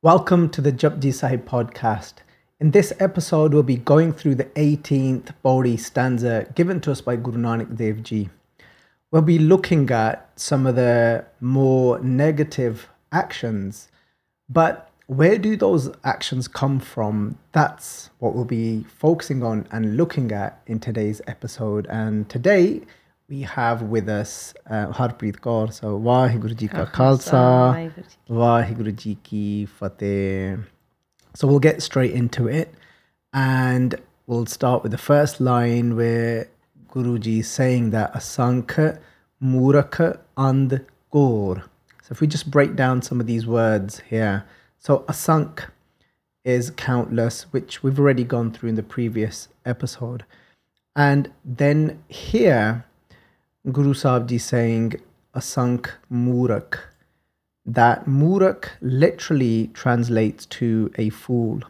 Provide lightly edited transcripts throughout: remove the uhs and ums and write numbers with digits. Welcome to the Japji Sahib podcast. In this episode, we'll be going through the 18th Pauri stanza given to us by Guru Nanak Dev Ji. We'll be looking at some of the more negative actions, but where do those actions come from? That's what we'll be focusing on and looking at in today's episode. And today we have with us Harpreet Kaur. So, Vaheguru Ji Ka Khalsa, Vaheguru Ji Ki Fateh. So we'll get straight into it. And we'll start with the first line where Guruji is saying that Asankh Moorakh and Kor. So if we just break down some of these words here. So Asankh is countless, which we've already gone through in the previous episode. And then here, Guru Sahib Ji saying Asankh Moorakh. That Moorakh literally translates to a fool.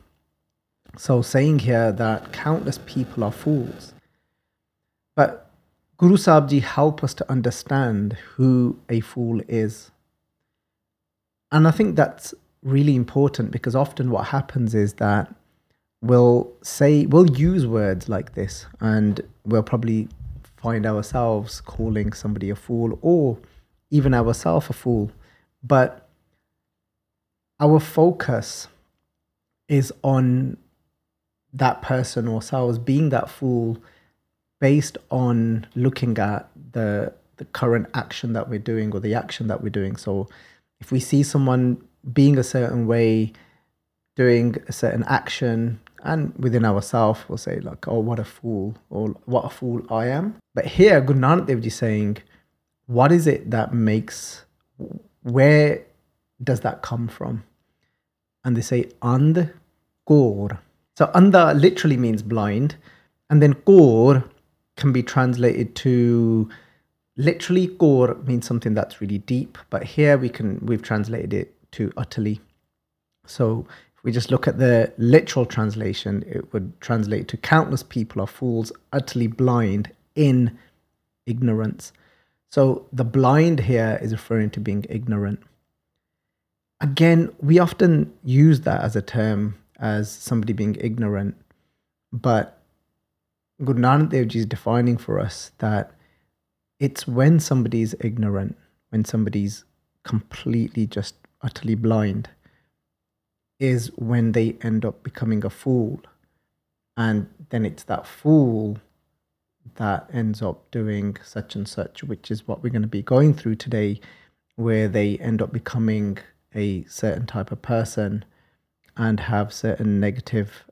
So saying here that countless people are fools. But Guru Sahib Ji help us to understand who a fool is. And I think that's really important, because often what happens is that we'll use words like this and we'll probably find ourselves calling somebody a fool or even ourselves a fool. But our focus is on that person or ourselves being that fool based on looking at the current action that we're doing or the action that we're doing. So if we see someone being a certain way, doing a certain action, and within ourselves, we'll say like, oh, what a fool, or what a fool I am. But here, Guru Nanak Dev Ji saying, what is it that makes, where does that come from? And they say, and kor. So anda literally means blind. And then kor can be translated to, literally kor means something that's really deep. But here we've translated it to utterly. So if we just look at the literal translation, it would translate to countless people are fools, utterly blind in ignorance. So the blind here is referring to being ignorant. Again, we often use that as a term, as somebody being ignorant. But Guru Nanak Dev Ji is defining for us that it's when somebody's ignorant, when somebody's completely just utterly blind, is when they end up becoming a fool. And then it's that fool that ends up doing such and such, which is what we're going to be going through today, where they end up becoming a certain type of person and have certain negative,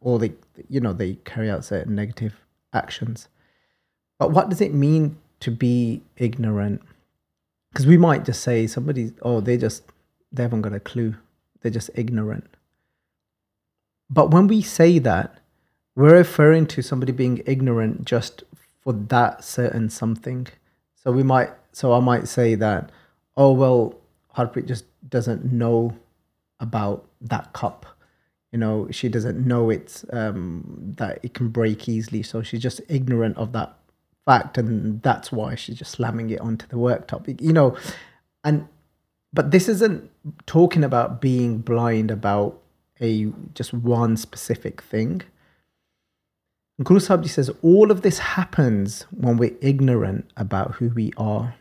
or they carry out certain negative actions. But what does it mean to be ignorant? Because we might just say somebody, oh, they haven't got a clue, they're just ignorant. But when we say that, we're referring to somebody being ignorant just for that certain something. So I might say that, oh, well, Harpreet just doesn't know about that cup. You know, she doesn't know it's that it can break easily. So she's just ignorant of that fact, and that's why she's just slamming it onto the worktop. You know, but this isn't talking about being blind about just one specific thing. Guru Sahib Ji says all of this happens when we're ignorant about who we are.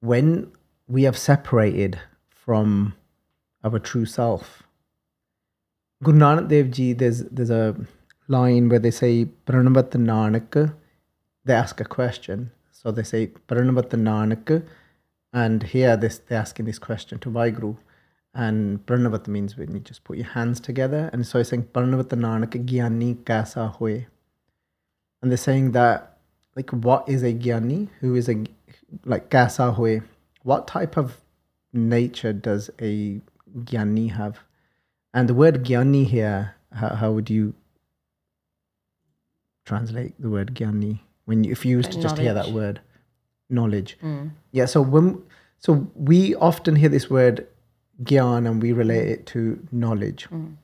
When we have separated from our true self. Guru Nanak Dev Ji, there's a line where they say, Pranavat Nanak, they ask a question. So they say, Pranavat Nanak, and here they're asking this question to Vaheguru. And Pranavat means when you just put your hands together. And so he's saying, Pranavat Nanak Gyani Kaisa Hoye. And they're saying that, like, what is a Gyani? Who is a, like, Kaisa Hoye? What type of nature does a Gyani have? And the word Gyani here, how would you translate the word Gyani? If you used to just hear that word, knowledge. Mm. Yeah, so we often hear this word Gyan and we relate it to knowledge. Mm.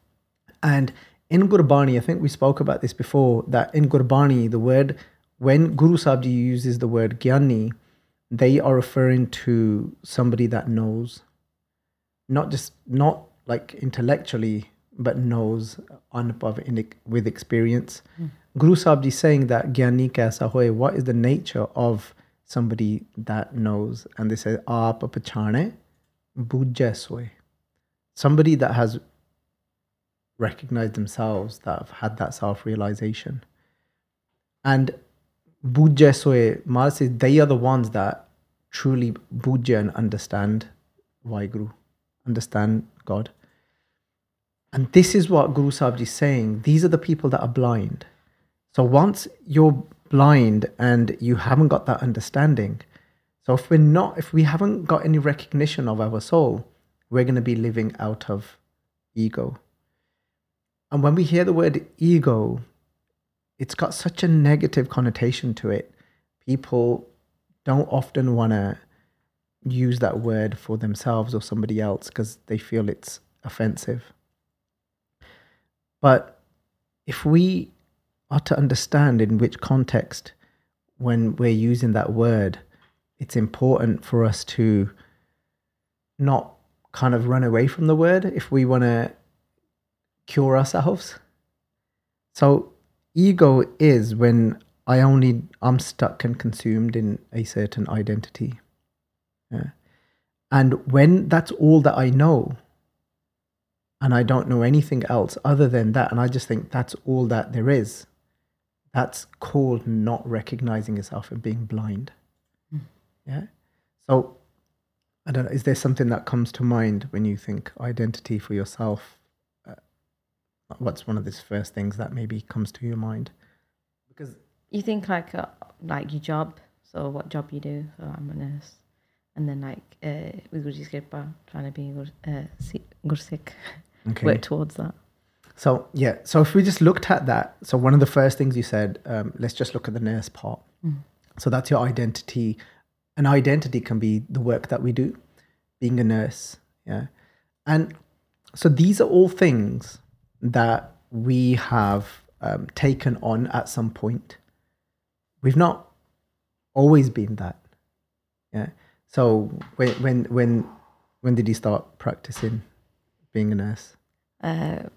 And in Gurbani, I think we spoke about this before, that in Gurbani, the word, when Guru Sahib Ji uses the word Gyani, they are referring to somebody that knows. not just not like intellectually, but knows on above with experience. Mm. Guru Sahib Ji saying that Gyani kaisa hoye, what is the nature of somebody that knows? And they say aap pachane bujhe soy. Somebody that has recognized themselves, that have had that self-realization. And bujhe soy, Maharaj says they are the ones that truly bujhe and understand Vaheguru, understand God. And this is what Guru Sahib Ji is saying. These are the people that are blind. So once you're blind and you haven't got that understanding, so if we haven't got any recognition of our soul, we're going to be living out of ego. And when we hear the word ego, it's got such a negative connotation to it. People don't often want to use that word for themselves or somebody else because they feel it's offensive. But if we are to understand in which context, when we're using that word, it's important for us to not kind of run away from the word if we want to cure ourselves. So ego is when I'm stuck and consumed in a certain identity. Yeah. And when that's all that I know, and I don't know anything else other than that, and I just think that's all that there is, that's called not recognizing yourself and being blind. Mm. Yeah. So, I don't know, is there something that comes to mind when you think identity for yourself? What's one of the first things that maybe comes to your mind? Because you think like your job, so what job you do, so I'm a nurse. And then with Gurbani trying to be Gursikh. Okay. Work towards that. So, yeah. So if we just looked at that, so one of the first things you said, let's just look at the nurse part. Mm. So that's your identity. An identity can be the work that we do, being a nurse. Yeah. And so these are all things that we have taken on at some point. We've not always been that. Yeah. So when did you start practicing being a nurse? The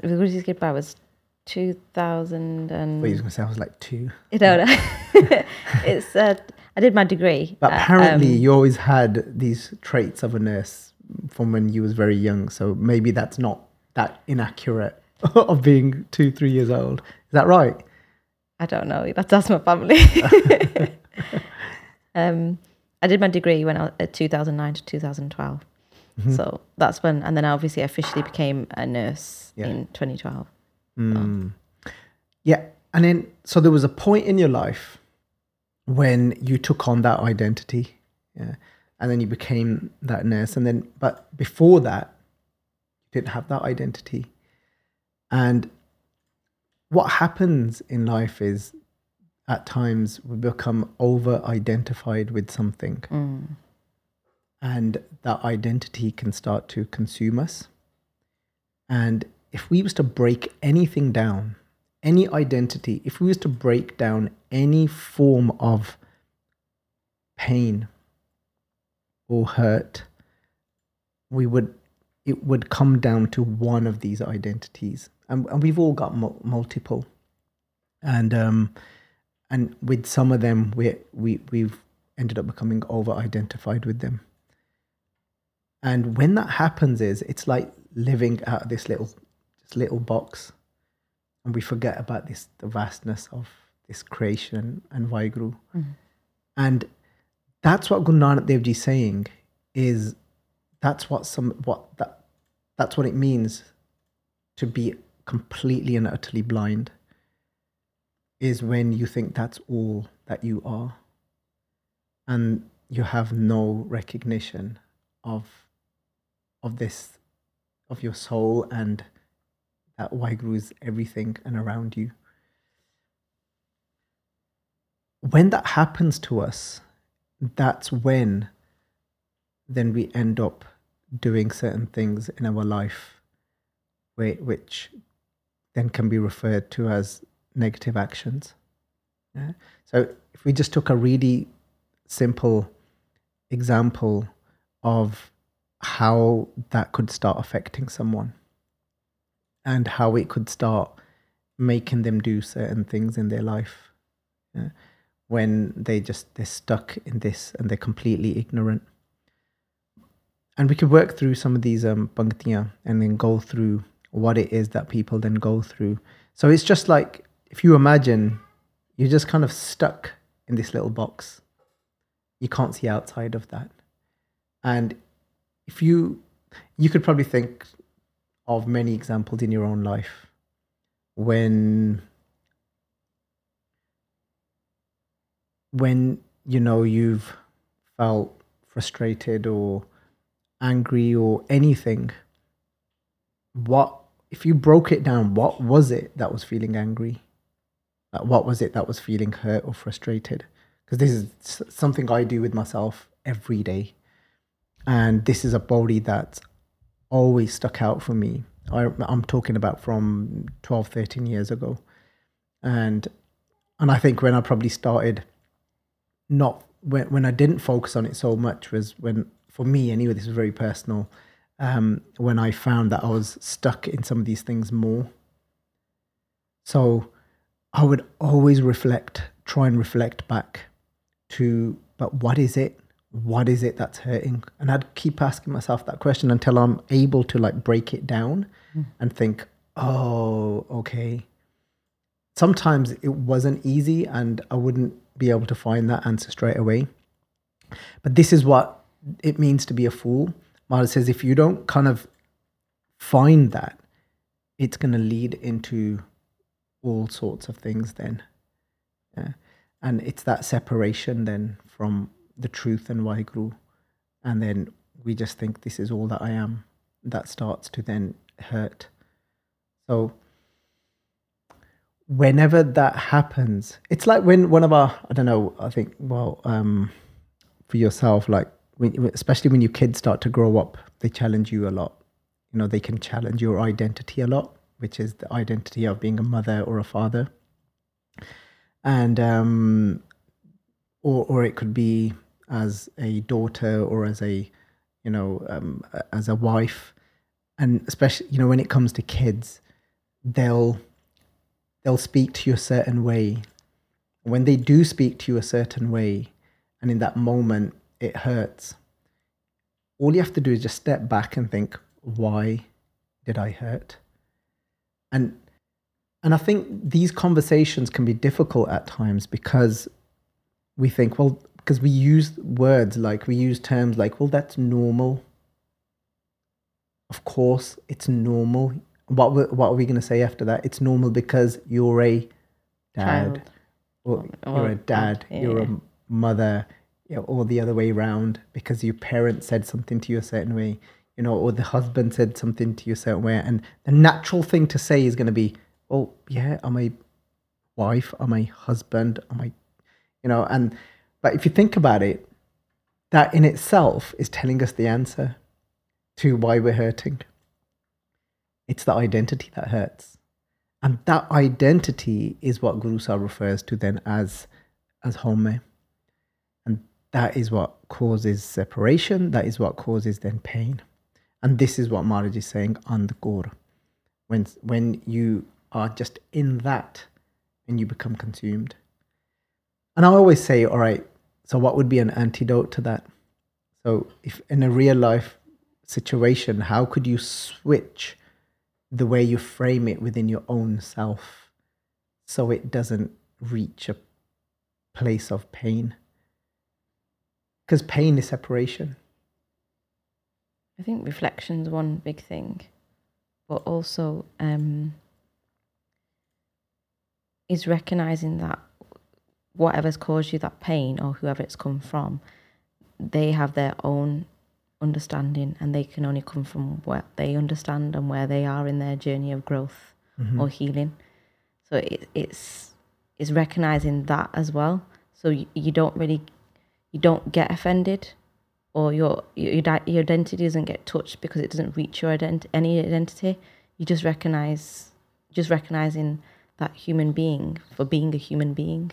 Guru's Kippa, I was 2000 and... Well, you were going to say I was like 2. You know, it's I did my degree. But apparently you always had these traits of a nurse from when you was very young. So maybe that's not that inaccurate of being 2-3 years old. Is that right? I don't know. That's my family. I did my degree when I 2009 to 2012. Mm-hmm. So that's when, and then obviously I officially became a nurse in 2012. Mm. So. Yeah. And then, so there was a point in your life when you took on that identity. Yeah. And then you became that nurse. And then, but before that, you didn't have that identity. And what happens in life is, at times we become over-identified with something. Mm. And that identity can start to consume us. And if we was to break anything down, any identity, if we was to break down any form of pain or hurt, it would come down to one of these identities. And we've all got multiple. And with some of them, we've ended up becoming over-identified with them. And when that happens, it's like living out of this little box, and we forget about the vastness of this creation and Vaheguru. Mm-hmm. And that's what Guru Nanak Dev Ji is saying. That's what it means to be completely and utterly blind. Is when you think that's all that you are and you have no recognition of your soul and that Vaheguru is everything and around you. When that happens to us, that's when then we end up doing certain things in our life which then can be referred to as negative actions. Yeah. So if we just took a really simple example of how that could start affecting someone and how it could start making them do certain things in their life, yeah, when they're stuck in this and they're completely ignorant. And we could work through some of these bhaktiyan and then go through what it is that people then go through. So it's just like, if you imagine, you're just kind of stuck in this little box. You can't see outside of that. And if you could probably think of many examples in your own life when you know, you've felt frustrated or angry or anything. What if you broke it down? What was it that was feeling angry? Like, what was it that was feeling hurt or frustrated? Because this is something I do with myself every day, and this is a body that's always stuck out for me. I'm talking about from 12, 13 years ago, and I think when I probably started, when I didn't focus on it so much was when, for me anyway, this was very personal, when I found that I was stuck in some of these things more. So I would always try and reflect back to, but what is it? What is it that's hurting? And I'd keep asking myself that question until I'm able to like break it down and think, oh, okay. Sometimes it wasn't easy and I wouldn't be able to find that answer straight away. But this is what it means to be a fool. Maharaj says, if you don't kind of find that, it's going to lead into all sorts of things then. Yeah. And it's that separation then from the truth and Vaheguru. And then we just think this is all that I am. That starts to then hurt. So whenever that happens, it's like when one of our, for yourself, like, especially when your kids start to grow up, they challenge you a lot. You know, they can challenge your identity a lot, which is the identity of being a mother or a father. And, or it could be as a daughter or as a, you know, as a wife. And especially, you know, when it comes to kids, they'll speak to you a certain way. When they do speak to you a certain way, and in that moment, it hurts. All you have to do is just step back and think, why did I hurt? And I think these conversations can be difficult at times because we think, well, because we use words like, we use terms like, well, that's normal. Of course, it's normal. What are we going to say after that? It's normal because you're a dad. You're a dad. Yeah. You're a mother. You know, or the other way around, because your parents said something to you a certain way, you know, or the husband said something to you a certain way. And the natural thing to say is going to be, well, yeah, I'm a wife, I'm a husband, I'm a, you know, and, but if you think about it, that in itself is telling us the answer to why we're hurting. It's the identity that hurts. And that identity is what Guru Sahib refers to then as home. That is what causes separation. That is what causes then pain. And this is what Maharaj is saying on the Gaur. When you are just in that and you become consumed. And I always say, all right, so what would be an antidote to that? So if in a real life situation, how could you switch the way you frame it within your own self so it doesn't reach a place of pain? Because pain is separation. I think reflection's one big thing, but also is recognising that whatever's caused you that pain or whoever it's come from, they have their own understanding and they can only come from what they understand and where they are in their journey of growth or healing. So it's recognising that as well. So you don't really... You don't get offended, or your identity doesn't get touched because it doesn't reach your any identity. You just recognising that human being for being a human being.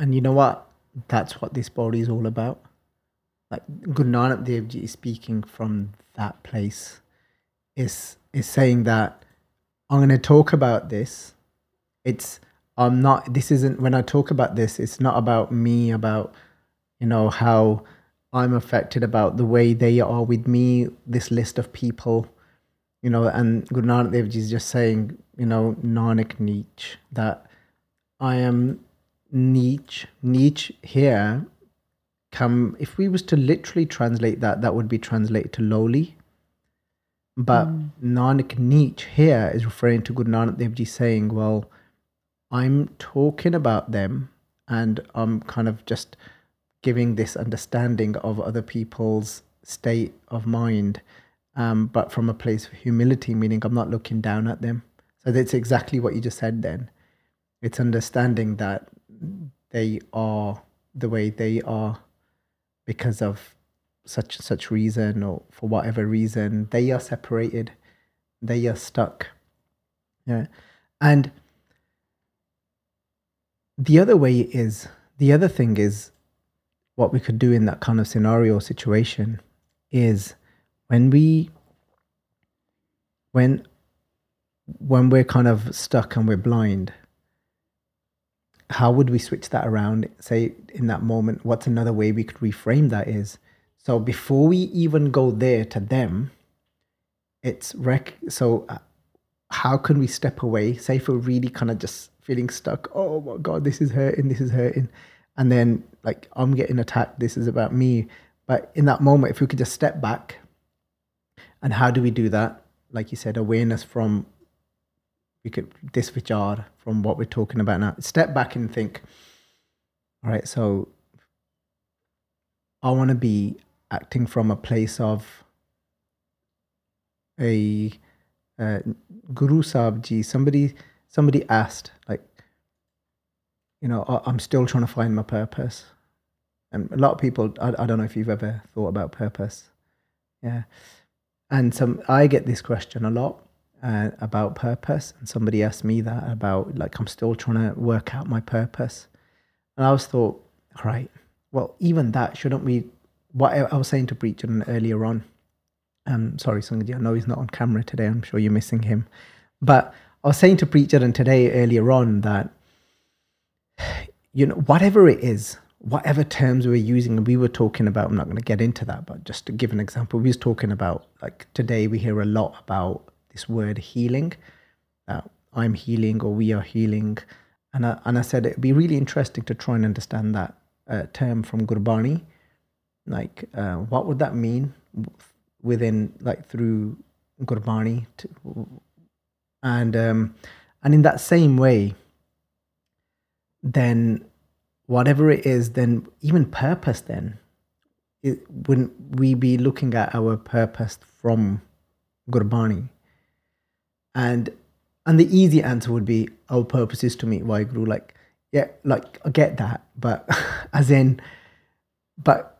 And you know what? That's what this body is all about. like Guru Nanak Dev Ji is speaking from that place, is saying that I'm going to talk about this. When I talk about this, it's not about me, about, you know, how I'm affected, about the way they are with me, this list of people, you know. And Guru Nanak Dev Ji is just saying, you know, Nanak Neech, that I am Neech here. If we was to literally translate that, that would be translated to lowly. But Nanak Neech here is referring to Guru Nanak Dev Ji saying, well, I'm talking about them and I'm kind of just giving this understanding of other people's state of mind, but from a place of humility, meaning I'm not looking down at them. So that's exactly what you just said then. It's understanding that they are the way they are because of such and such reason, or for whatever reason they are separated, they are stuck. Yeah. And the other thing is, what we could do in that kind of scenario situation is when we're kind of stuck and we're blind, how would we switch that around? Say in that moment, what's another way we could reframe that is, so before we even go there to them, so how can we step away? Say if we're really kind of just feeling stuck, oh my God, this is hurting. And then like, I'm getting attacked, this is about me. But in that moment, if we could just step back, and how do we do that? Like you said, awareness from, we could disvichar from what we're talking about now. Step back and think, all right, so I want to be acting from a place of a Guru Sahib Ji. Somebody asked, like, you know, I'm still trying to find my purpose. And a lot of people, I don't know if you've ever thought about purpose. Yeah. And I get this question a lot. About purpose, and somebody asked me that about, like, I'm still trying to work out my purpose. And I always thought, all right, well, even that shouldn't we, what I was saying to Preacher earlier on, sorry Sanghaji, I know he's not on camera today, I'm sure you're missing him, but I was saying to Preacher earlier on that, you know, whatever it is, whatever terms we were using, and we were talking about, I'm not going to get into that, but just to give an example, we was talking about, like, today we hear a lot about this word healing, I'm healing or we are healing. And I said it'd be really interesting to try and understand that term from Gurbani. Like, what would that mean within, like, through Gurbani? And in that same way, then whatever it is, then even purpose then, wouldn't we be looking at our purpose from Gurbani? And the easy answer would be, our purpose is to meet Vaheguru. Like, yeah, like, I get that. But but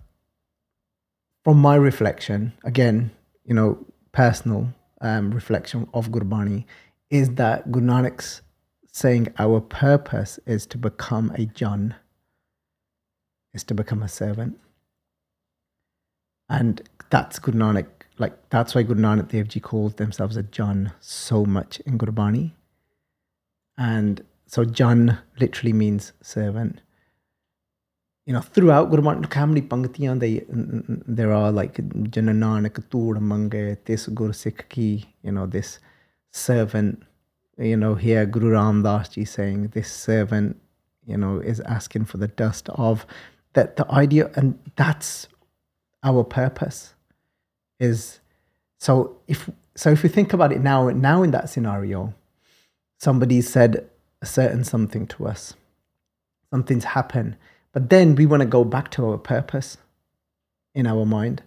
from my reflection, again, you know, personal reflection of Gurbani, is that Guru Nanak's saying our purpose is to become a Jan, is to become a servant. And that's Guru Nanak. Like, that's why Guru Nanak Dev Ji calls themselves a Jan so much in Gurbani. And so Jan literally means servant. You know, throughout Gurbani, look how many pangtiyan there are, like, Jana Nanak Toor Mange, this Gursikh ki, you know, this servant. You know, here Guru Ram Das Ji saying, this servant, you know, is asking for the dust of that, the idea, and that's our purpose. Is so if we think about it now in that scenario, somebody said a certain something to us, something's happened, but then we want to go back to our purpose in our mind,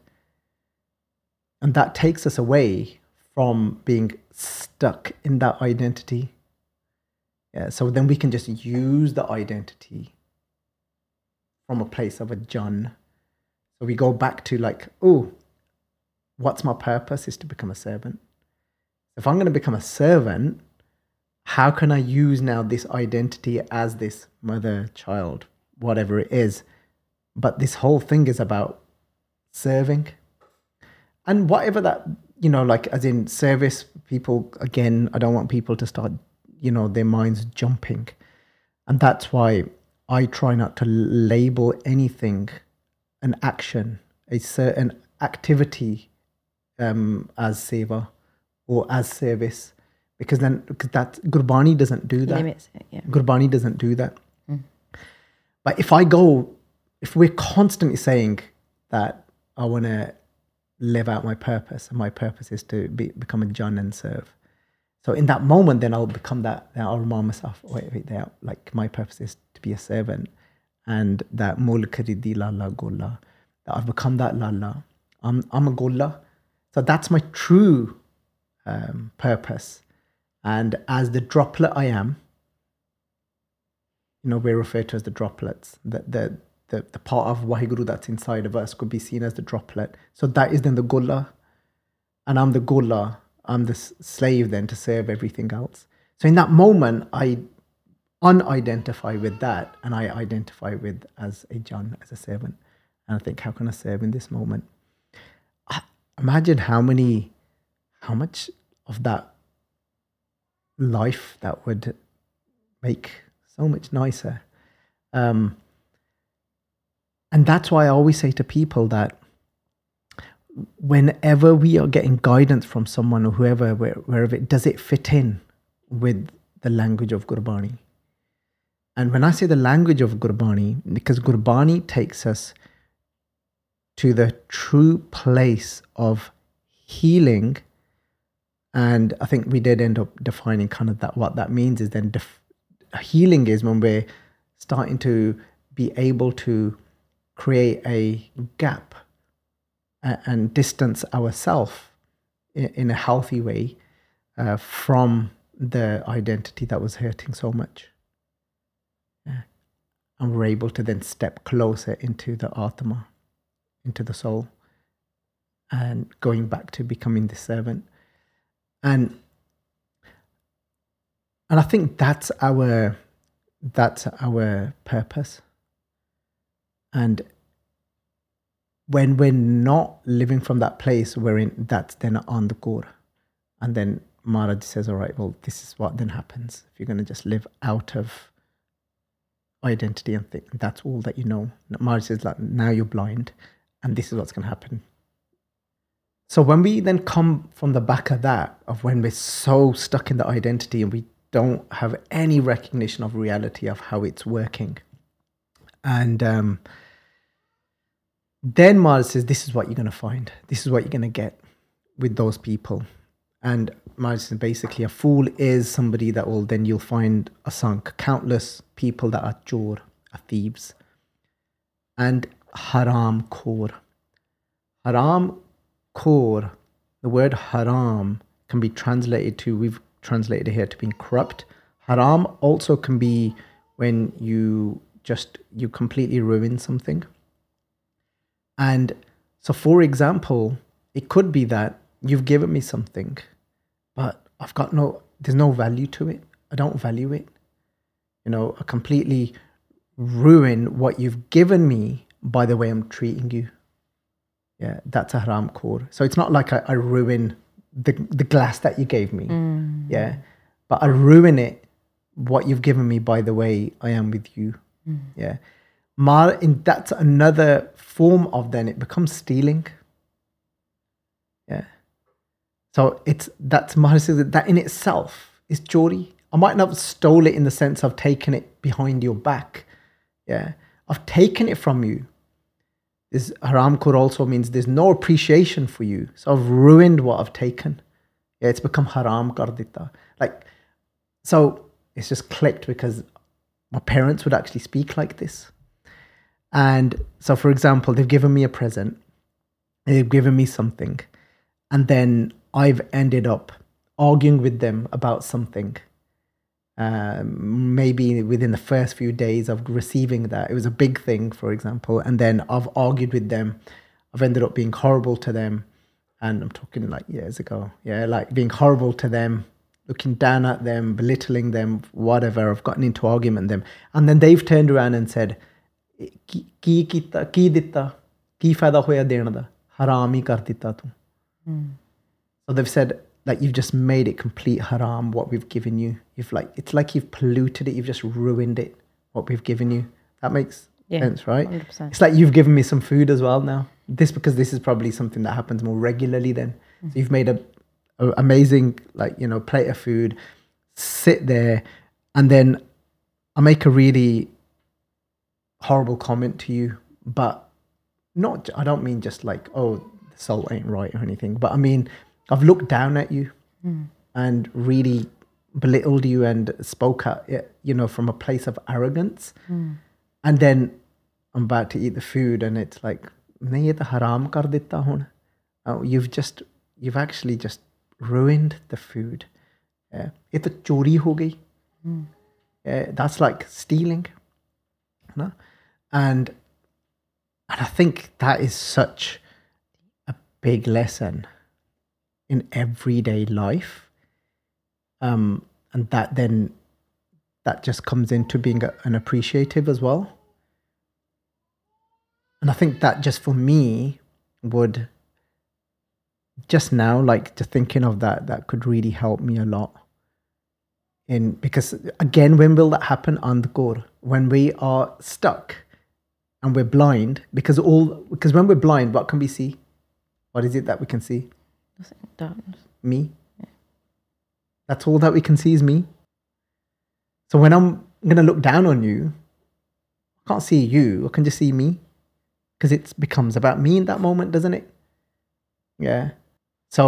and that takes us away from being stuck in that identity. Yeah, so then we can just use the identity from a place of a Jan. So we go back to, like, oh, what's my purpose is to become a servant. If I'm going to become a servant, how can I use now this identity as this mother, child, whatever it is? But this whole thing is about serving. And whatever that, you know, like as in service, people, again, I don't want people to start, you know, their minds jumping. And that's why I try not to label anything, an action, a certain activity as seva or as service. Because then that Gurbani doesn't do that. Limits it, yeah. Gurbani doesn't do that. Mm. But if we're constantly saying that I want to live out my purpose, and my purpose is to become a Jun and serve. So in that moment, then I'll become that. I'll remind myself, wait, like my purpose is to be a servant, and that mulkaridi lalla golla, that I've become that lalla. I'm a golla, so that's my true purpose. And as the droplet I am, you know, we're referred to as the droplets. The part of Vaheguru that's inside of us could be seen as the droplet. So that is then the golla. And I'm the golla. I'm the slave then to serve everything else. So in that moment, I unidentify with that and I identify with as a Jun, as a servant. And I think, how can I serve in this moment? Imagine how much of that life that would make so much nicer. And that's why I always say to people that whenever we are getting guidance from someone or whoever, wherever, does it fit in with the language of Gurbani? And when I say the language of Gurbani, because Gurbani takes us to the true place of healing. And I think we did end up defining kind of that, what that means is then healing is when we're starting to be able to create a gap and distance ourselves in a healthy way from the identity that was hurting so much. Yeah. And we're able to then step closer into the Atma, into the soul, and going back to becoming the servant. And I think that's our purpose. And when we're not living from that place we're in, that's then on the core. And then Maharaj says, all right, well, this is what then happens. If you're going to just live out of identity and think that's all that you know. Maharaj says, like, now you're blind and this is what's going to happen. So when we then come from the back of that, of when we're so stuck in the identity and we don't have any recognition of reality of how it's working, and then Maharaj says, this is what you're going to find. This is what you're going to get with those people. And Maharaj says, basically, a fool is somebody that will, then you'll find a sunk, countless people that are chor, are thieves. And haramkhor. Haramkhor, the word haram can be translated to, we've translated it here to being corrupt. Haram also can be when you completely ruin something. And so, for example, it could be that you've given me something, but I've got there's no value to it. I don't value it. You know, I completely ruin what you've given me by the way I'm treating you. Yeah, that's a haramkhor. So it's not like I ruin the glass that you gave me. Mm. Yeah, but I ruin it, what you've given me by the way I am with you. Mm. Yeah. And that's another form of then it becomes stealing. Yeah. So that's Maharaj says that in itself is chori. I might not have stole it in the sense of taken it behind your back. Yeah. I've taken it from you. This haramkhor also means there's no appreciation for you. So I've ruined what I've taken. Yeah, it's become haram kar ditta. Like, so it's just clicked because my parents would actually speak like this. And so, for example, they've given me a present, they've given me something, and then I've ended up arguing with them about something. Maybe within the first few days of receiving that, it was a big thing, for example, and then I've argued with them, I've ended up being horrible to them, and I'm talking like years ago, yeah, like being horrible to them, looking down at them, belittling them, whatever, I've gotten into argument with them, and then they've turned around and said, ki ditta, ਕੀ ਫਾਇਦਾ ਹੋਇਆ ਦੇਣ ਦਾ, ਹਰਾਮ ਹੀ ਕਰ ਦਿੱਤਾ ਤੂੰ। So they've said that you've just made it complete haram what we've given you. It's like you've polluted it, you've just ruined it, what we've given you. That makes sense, right? 100%. It's like you've given me some food as well now. Because this is probably something that happens more regularly then. Mm-hmm. So you've made an amazing, plate of food, sit there, and then I make a really horrible comment to you, but not, I don't mean just like, oh, the salt ain't right or anything, but I mean, I've looked down at you and really belittled you and spoke at it, from a place of arrogance. And then I'm about to eat the food and it's like, nahi ye to haram kar ditta hun. You've actually just ruined the food. Ye to chori ho gayi. That's like stealing. No? And I think that is such a big lesson in everyday life. And that just comes into being an appreciative as well. And I think that just for me would, just now, just thinking of that could really help me a lot. Because again, when will that happen? Andhkor. When we are stuck and we're blind, because when we're blind, what can we see? What is it that we can see? Darkness. Me. Yeah. That's all that we can see is me. So when I'm going to look down on you, I can't see you. I can just see me, because it becomes about me in that moment, doesn't it? Yeah. So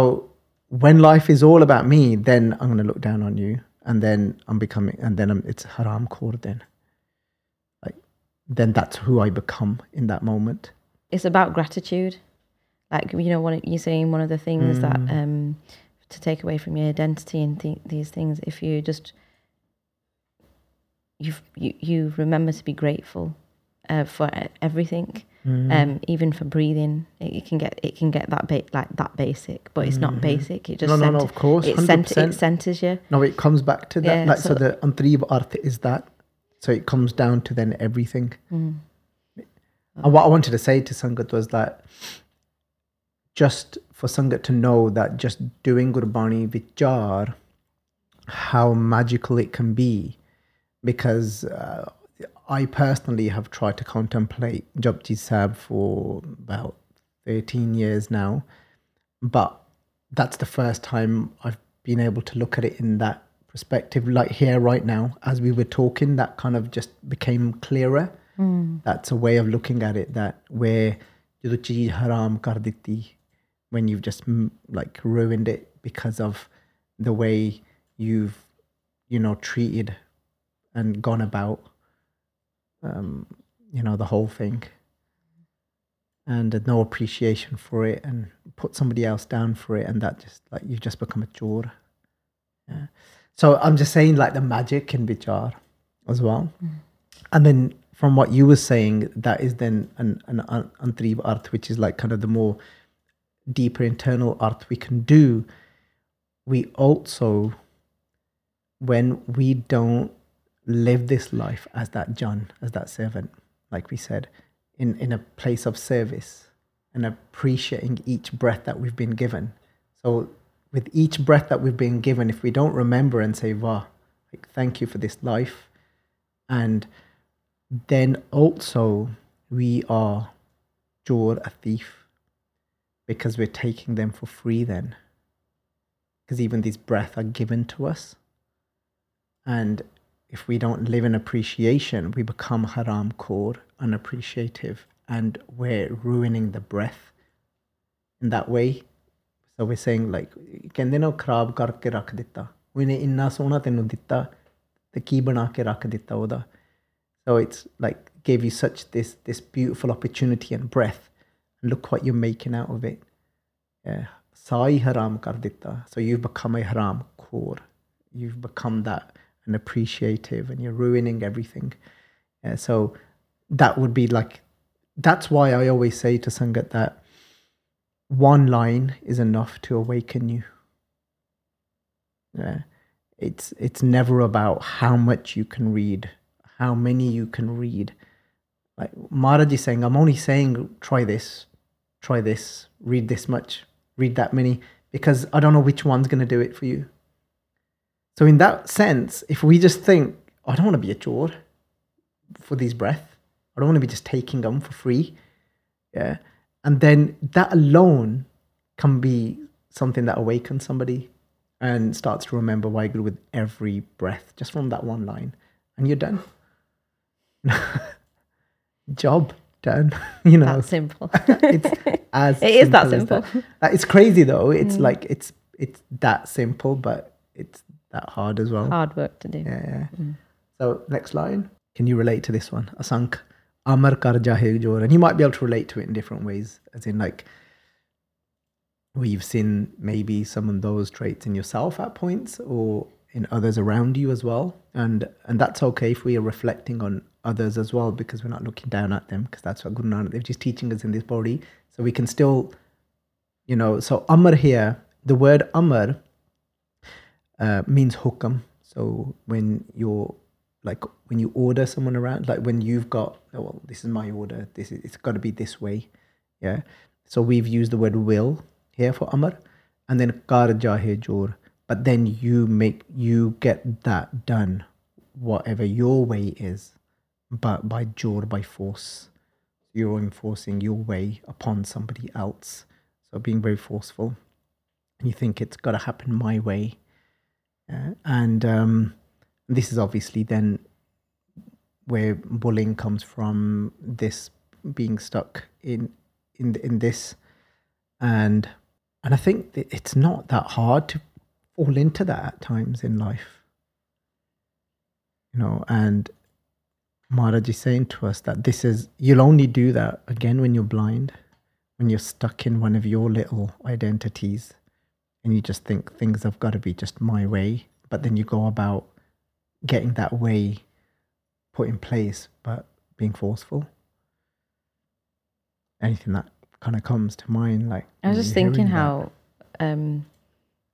when life is all about me, then I'm going to look down on you. And then I'm becoming, and then it's haram khor then. Then that's who I become in that moment. It's about gratitude. When you're saying one of the things that, to take away from your identity and these things, if you just, you remember to be grateful for everything, even for breathing. It can get that that basic, but it's not basic. It just no, of course, it centers you. No, it comes back to that. So the antrib arth is that. So it comes down to then everything. And what I wanted to say to Sangat was that just for Sangat to know that just doing Gurbani Vichar, how magical it can be, because I personally have tried to contemplate Japji Sahib for about 13 years now, but that's the first time I've been able to look at it in that perspective, like here right now, as we were talking, that kind of just became clearer. That's a way of looking at it, that where jadon cheez haram kar ditti, when you've just ruined it because of the way you've, treated and gone about the whole thing, and no appreciation for it, and put somebody else down for it, and that just you've just become a chor. Yeah. So I'm just saying the magic in vichar as well. And then from what you were saying, that is then an antrib arth, which is kind of the more deeper internal arth we can do. We also, when we don't live this life as that Jan, as that servant, like we said, in a place of service and appreciating each breath that we've been given. So with each breath that we've been given, if we don't remember and say, wow, thank you for this life. And then also we are Jor, a thief, because we're taking them for free then. Because even these breaths are given to us. And if we don't live in appreciation, we become haram khor, unappreciative, and we're ruining the breath in that way. So we're saying kende na kharab karke rakh ditta, unne inna sona tenu ditta te ki bana ke rakh ditta oda. So it's gave you such this beautiful opportunity and breath, and look what you're making out of it. Sai haram kar ditta. So you've become a haram khor, you've become that an appreciative, and you're ruining everything. So that would be that's why I always say to Sangat that one line is enough to awaken you. Yeah. It's never about how much you can read, how many you can read, Like Maharaj is saying, I'm only saying, try this, read this much, read that many, because I don't know which one's going to do it for you. So in that sense, if we just think, I don't want to be a chore for these breaths. I don't want to be just taking them for free. Yeah. And then that alone can be something that awakens somebody and starts to remember Vaheguru with every breath, just from that one line. And you're done. Job done. You know. That's simple. It is that simple. It's crazy though. It's like, it's that simple, but it's that hard as well. Hard work to do. Yeah. Mm. So next line. Can you relate to this one? Asankh Amar Kar Jaahi Jor. And you might be able to relate to it in different ways, as in like, you've seen maybe some of those traits in yourself at points or in others around you as well. And that's okay if we are reflecting on others as well, because we're not looking down at them, because that's what Guru Nanak Dev Ji is teaching us in this body. So we can still, you know, so Amar here, the word Amar means hukam. So when you're like, when you order someone around, like when you've got, oh, well, this is my order, this is, it's got to be this way. Yeah. So we've used the word will here for Amar, and then Kar Jaahi Jor. But then you get that done, whatever your way is, but by Jor, by force. You're enforcing your way upon somebody else. So being very forceful. And you think it's got to happen my way. Yeah? And this is obviously then where bullying comes from, this being stuck in this. And I think that it's not that hard to fall into that at times in life. You know, and Maharaj is saying to us that this is, you'll only do that again when you're blind, when you're stuck in one of your little identities and you just think things have got to be just my way, but then you go about getting that way put in place, but being forceful. Anything that kind of comes to mind, like I was just thinking how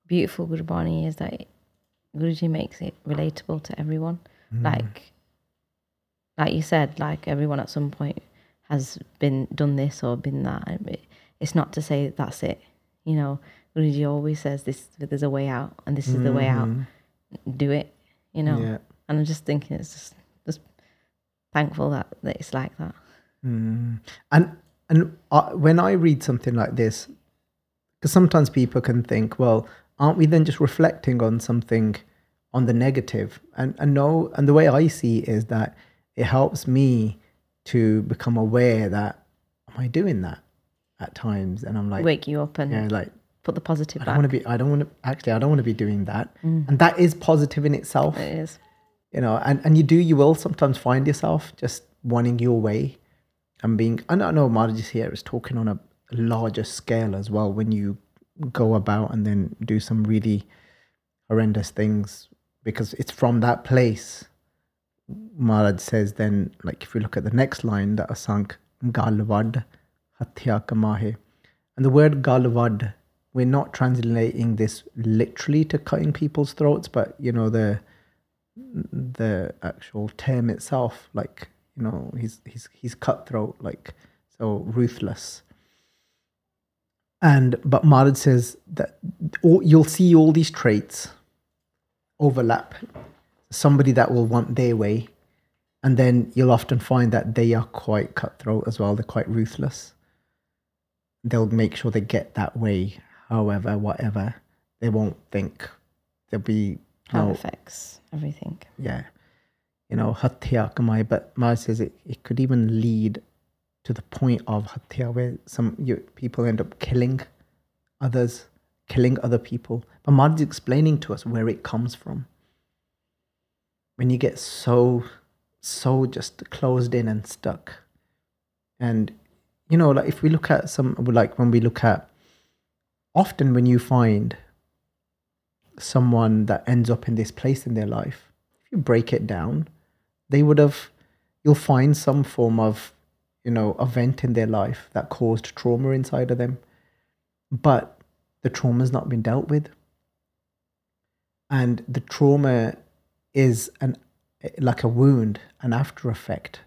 beautiful Gurbani is, that Guruji makes it relatable to everyone. Like you said, like everyone at some point has done this or been that. It's not to say that's it, you know. Guruji always says this, there's a way out, and this is the way out. Do it. You know, yeah. And I'm just thinking it's just thankful that it's like that. And when I read something like this, because sometimes people can think, well, aren't we then just reflecting on something, on the negative? And no, and the way I see it is that it helps me to become aware that, am I doing that at times? And I'm like, wake you up and put the positive back. I don't want to be doing that. And that is positive in itself. It is. You know, and you will sometimes find yourself just wanting your way and being, and I know Maharaj is here is talking on a larger scale as well, when you go about and then do some really horrendous things, because it's from that place. Maharaj says then, like if we look at the next line, that Asankh Galvadd Hatiaa Kamaahi. And the word Galvad, we're not translating this literally to cutting people's throats, but, you know, the actual term itself, like, you know, he's cutthroat, like, so ruthless. But Maharaj says that you'll see all these traits overlap. Somebody that will want their way, and then you'll often find that they are quite cutthroat as well. They're quite ruthless. They'll make sure they get that way. However, whatever, they won't think. There'll be how it affects everything. Yeah. You know, Hatiaa Kamaahi, but Maharaj says it could even lead to the point of Hatiaa, where people end up killing others, killing other people. But Maharaj is explaining to us where it comes from. When you get so just closed in and stuck. And, you know, like if we look at often when you find someone that ends up in this place in their life, if you break it down, you'll find some form of, you know, event in their life that caused trauma inside of them, but the trauma's not been dealt with. And the trauma is like a wound, an after effect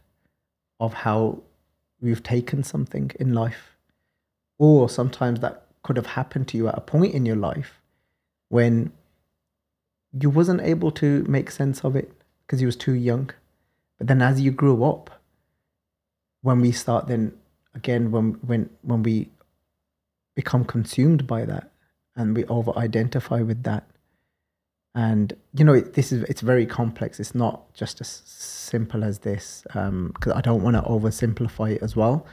of how we've taken something in life. Or sometimes that could have happened to you at a point in your life when you wasn't able to make sense of it because you was too young. But then as you grew up, when we start then, again, when we become consumed by that and we over-identify with that. And, you know, it's very complex. It's not just as simple as this, because I don't want to oversimplify it as well,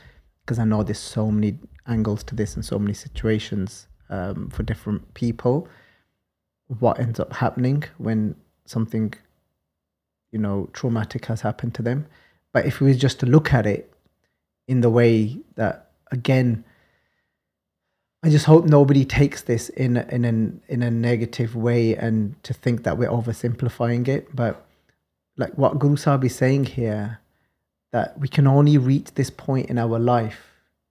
because I know there's so many angles to this and so many situations for different people. What ends up happening when something, you know, traumatic has happened to them. But if we were just to look at it in the way that, again, I just hope nobody takes this in a negative way and to think that we're oversimplifying it. But like what Guru Sahib is saying here, that we can only reach this point in our life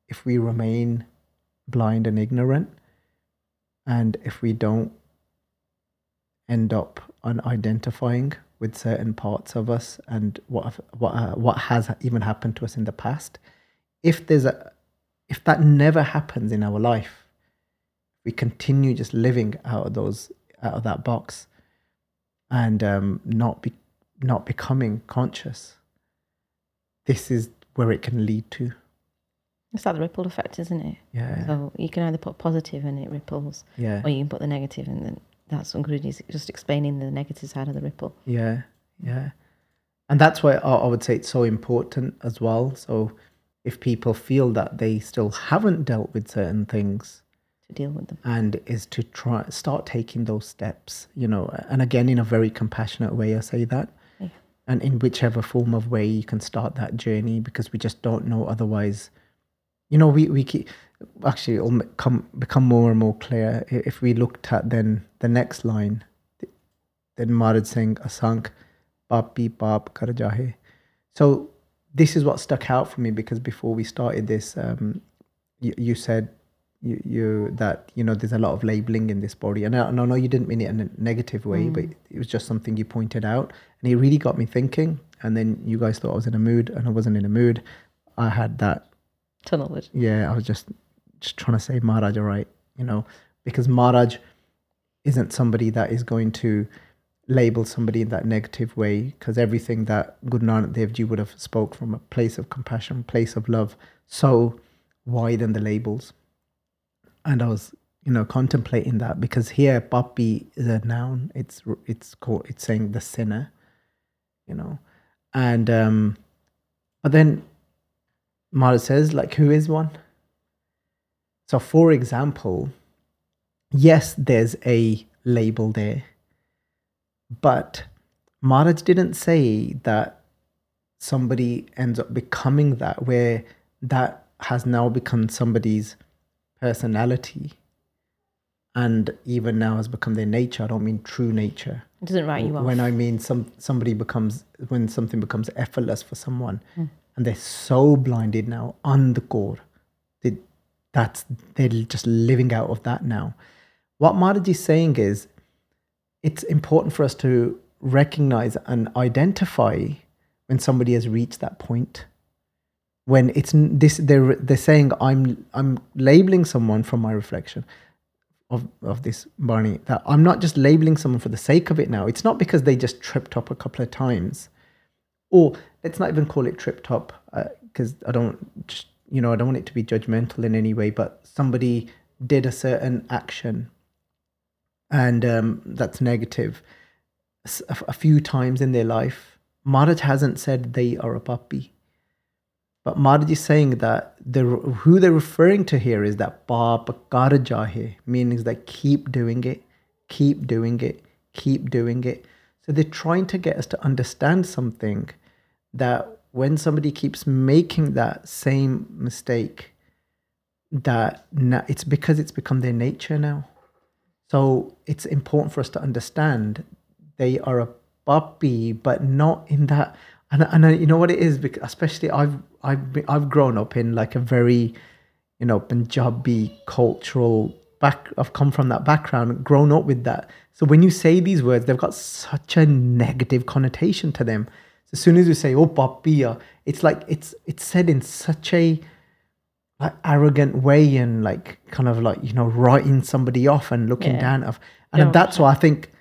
if we remain blind and ignorant, and if we don't end up unidentifying with certain parts of us and what has even happened to us in the past. If that never happens in our life, we continue just living out of that box, and not becoming conscious. This is where it can lead to. It's like the ripple effect, isn't it? Yeah. So you can either put positive and it ripples, yeah, or you can put the negative, and then that's what Guruji is just explaining, the negative side of the ripple. Yeah, yeah. And that's why I would say it's so important as well. So if people feel that they still haven't dealt with certain things, to deal with them, and is to try start taking those steps, you know, and again, in a very compassionate way, I say that, yeah, and in whichever form of way you can start that journey, because we just don't know otherwise. You know, we keep, actually it'll become more and more clear if we looked at then the next line, then Maharaj saying Asankh Paapi Paap Kar Jaahi. So this is what stuck out for me, because before we started this, you said that, you know, there's a lot of labeling in this body. And I know you didn't mean it in a negative way, but it was just something you pointed out. And it really got me thinking. And then you guys thought I was in a mood, and I wasn't in a mood. I had that tunnel vision. Yeah, I was just trying to say Maharaj, all right, you know, because Maharaj isn't somebody that is going to label somebody in that negative way, because everything that Guru Nanak Dev Ji would have spoke from a place of compassion, place of love. So why then the labels? And I was, you know, contemplating that, because here Papi is a noun. It's saying the sinner, you know, and but then Maharaj says, like, who is one? So for example, yes, there's a label there. But Maharaj didn't say that somebody ends up becoming that, where that has now become somebody's personality and even now has become their nature. I don't mean true nature. It doesn't write you off. When I mean when something becomes effortless for someone and they're so blinded now on the core, they're just living out of that now. What Maharaj is saying is, it's important for us to recognize and identify when somebody has reached that point. When it's this, they're saying, I'm labeling someone from my reflection of this Barney, that I'm not just labeling someone for the sake of it now. It's not because they just tripped up a couple of times, or let's not even call it tripped up, because I don't want it to be judgmental in any way. But somebody did a certain action, and that's negative, a few times in their life. Maharaj hasn't said they are a papi. But Maharaj is saying that who they're referring to here is that paap kar jaahi, meaning that keep doing it, keep doing it, keep doing it. So they're trying to get us to understand something, that when somebody keeps making that same mistake, that it's because it's become their nature now. So it's important for us to understand they are a papi, but not in that. And you know what it is, because especially I've grown up in like a very, you know, Punjabi cultural back. I've come from that background, grown up with that. So when you say these words, they've got such a negative connotation to them. As soon as you say, oh, Papiya, it's like, it's said in such a like arrogant way and like kind of like, you know, writing somebody off and looking down of, and that's why I think,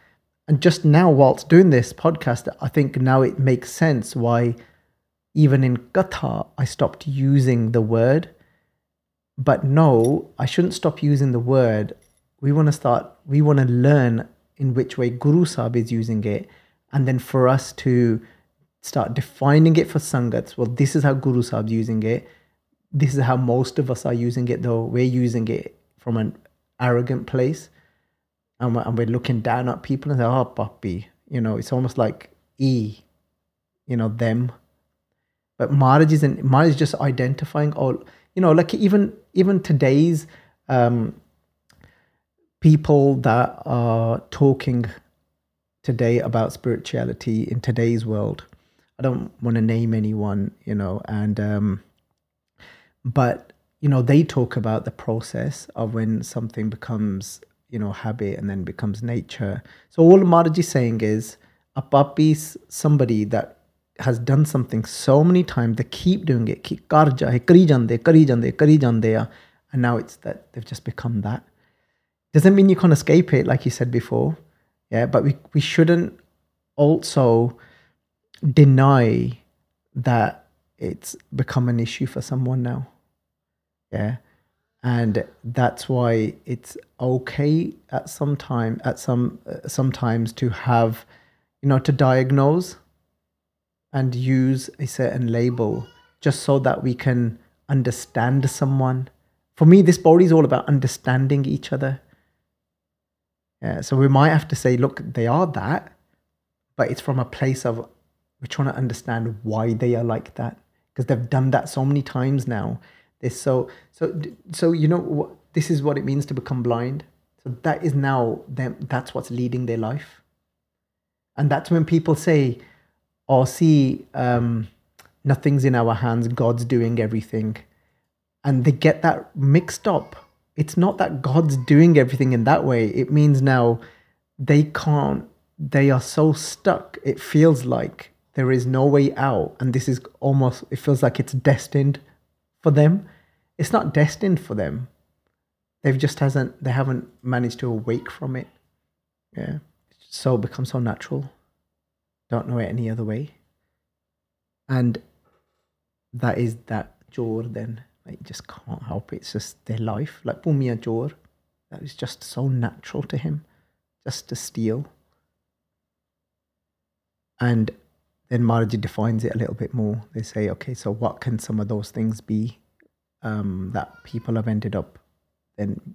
and just now whilst doing this podcast, I think now it makes sense why even in Katha, I stopped using the word. But no, I shouldn't stop using the word. We want to learn in which way Guru Sahib is using it. And then for us to start defining it for Sangats, well, this is how Guru Sahib is using it. This is how most of us are using it, though we're using it from an arrogant place. And we're looking down at people and say, oh, papi. You know, it's almost like you know, them. But Maharaj isn't, Maharaj is just identifying all, you know, like even today's people that are talking today about spirituality in today's world. I don't want to name anyone, you know, and but, you know, they talk about the process of when something becomes, you know, habit and then becomes nature. So all Maharaj is saying is a papi is somebody that has done something so many times, they keep doing it, and now it's that they've just become that. Doesn't mean you can't escape it, like you said before. Yeah, but we shouldn't also deny that it's become an issue for someone now. Yeah. And that's why it's okay at some time, at sometimes to have, you know, to diagnose and use a certain label just so that we can understand someone. For me, this body is all about understanding each other. Yeah, so we might have to say, look, they are that, but it's from a place of we're trying to understand why they are like that, because they've done that so many times now. They're so you know what, this is what it means to become blind. So that is now them. That's what's leading their life, and that's when people say, "Oh, see, nothing's in our hands. God's doing everything," and they get that mixed up. It's not that God's doing everything in that way. It means now they can't, they are so stuck. It feels like there is no way out. And this is almost, it feels like it's destined for them. It's not destined for them. They haven't managed to awake from it. Yeah. So it becomes so natural. Don't know it any other way. And that is that jaw then. Like, just can't help it. It's just their life. Like Bhumia Jor, that was just so natural to him, just to steal. And then Maharaj defines it a little bit more. They say, okay, so what can some of those things be that people have ended up? Then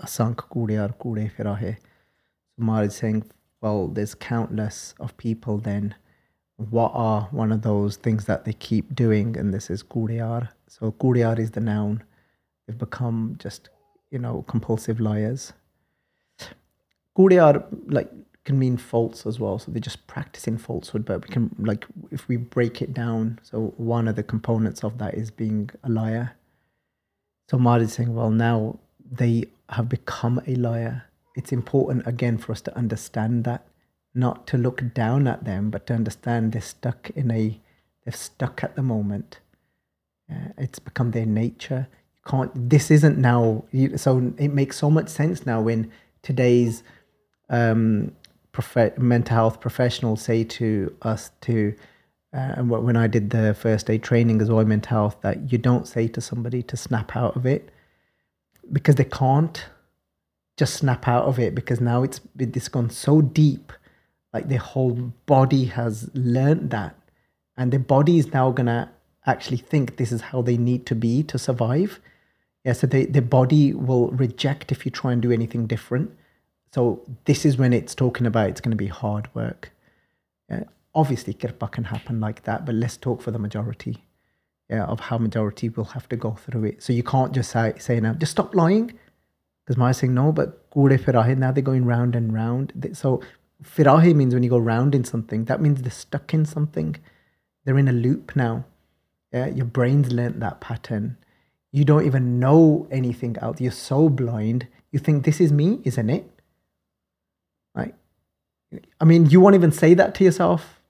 Asankh Kooriaar Kooreh Firaahi. So Maharaj is saying, well, there's countless of people then. What are one of those things that they keep doing? And this is Kooriaar. So Kooriaar is the noun. They've become just, you know, compulsive liars. Kooriaar, like, can mean false as well. So they're just practicing falsehood, but we can, like, if we break it down, so one of the components of that is being a liar. So Maharaj is saying, well, now they have become a liar. It's important, again, for us to understand that. Not to look down at them, but to understand they're stuck at the moment. It's become their nature. This isn't now, so it makes so much sense now when today's mental health professionals say to us and when I did the first aid training as well in mental health, that you don't say to somebody to snap out of it, because they can't just snap out of it, because now it's gone so deep. Like their whole body has learned that. And their body is now going to actually think this is how they need to be to survive. Yeah, so their body will reject if you try and do anything different. So this is when it's talking about it's going to be hard work. Yeah, obviously, kirpa can happen like that, but let's talk for the majority of how majority will have to go through it. So you can't just say now, just stop lying. Because Maharaj is saying, no, but Kooreh Firaahi, now they're going round and round. So Firahi means when you go round in something, that means they're stuck in something. They're in a loop now. Yeah, your brain's learnt that pattern. You don't even know anything else. You're so blind. You think this is me, isn't it? Right? I mean, you won't even say that to yourself.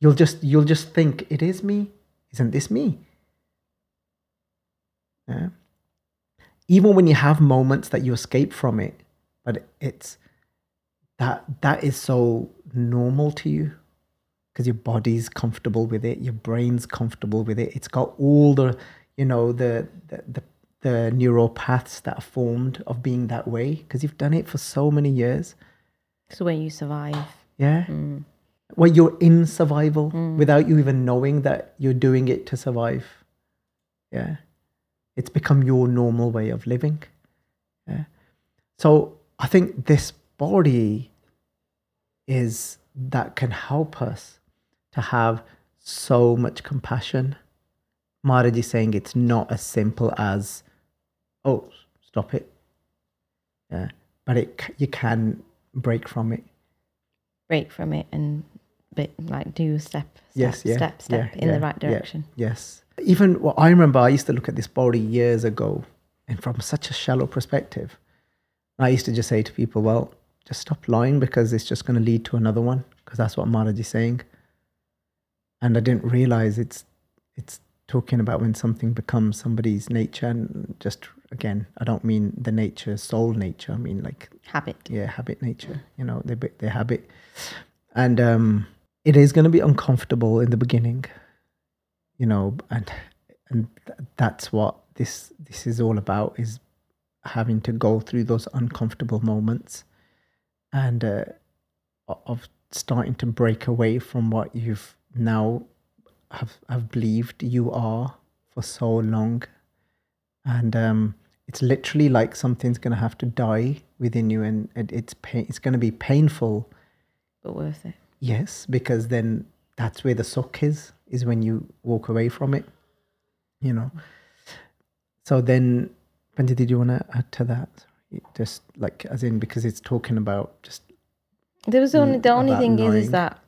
You'll just think, it is me, isn't this me? Yeah. Even when you have moments that you escape from it, but it's that is so normal to you because your body's comfortable with it, your brain's comfortable with it. It's got all the neural paths that are formed of being that way because you've done it for so many years. It's the way you survive. Yeah. Mm. Well, you're in survival without you even knowing that you're doing it to survive. Yeah. It's become your normal way of living. Yeah. So I think this body is that can help us to have so much compassion. Maharaj is saying it's not as simple as, oh, stop it. Yeah. But you can break from it. Break from it and do step the right direction. Yeah, yes. Even what I remember, I used to look at this body years ago and from such a shallow perspective. I used to just say to people, well, just stop lying because it's just going to lead to another one because that's what Maharaj is saying. And I didn't realize it's talking about when something becomes somebody's nature. And just, again, I don't mean the nature, soul nature. I mean like... habit. Yeah, habit nature. You know, they habit. And it is going to be uncomfortable in the beginning. You know, and that's what this is all about, is having to go through those uncomfortable moments and of starting to break away from what you've now have believed you are for so long. And it's literally like something's going to have to die within you, and it's going to be painful. But worth it. Yes, because then that's where the suck is when you walk away from it, you know. So then, Benji, did you want to add to that? Just like, as in, because it's talking about just... There was only, the only thing lying. Is that,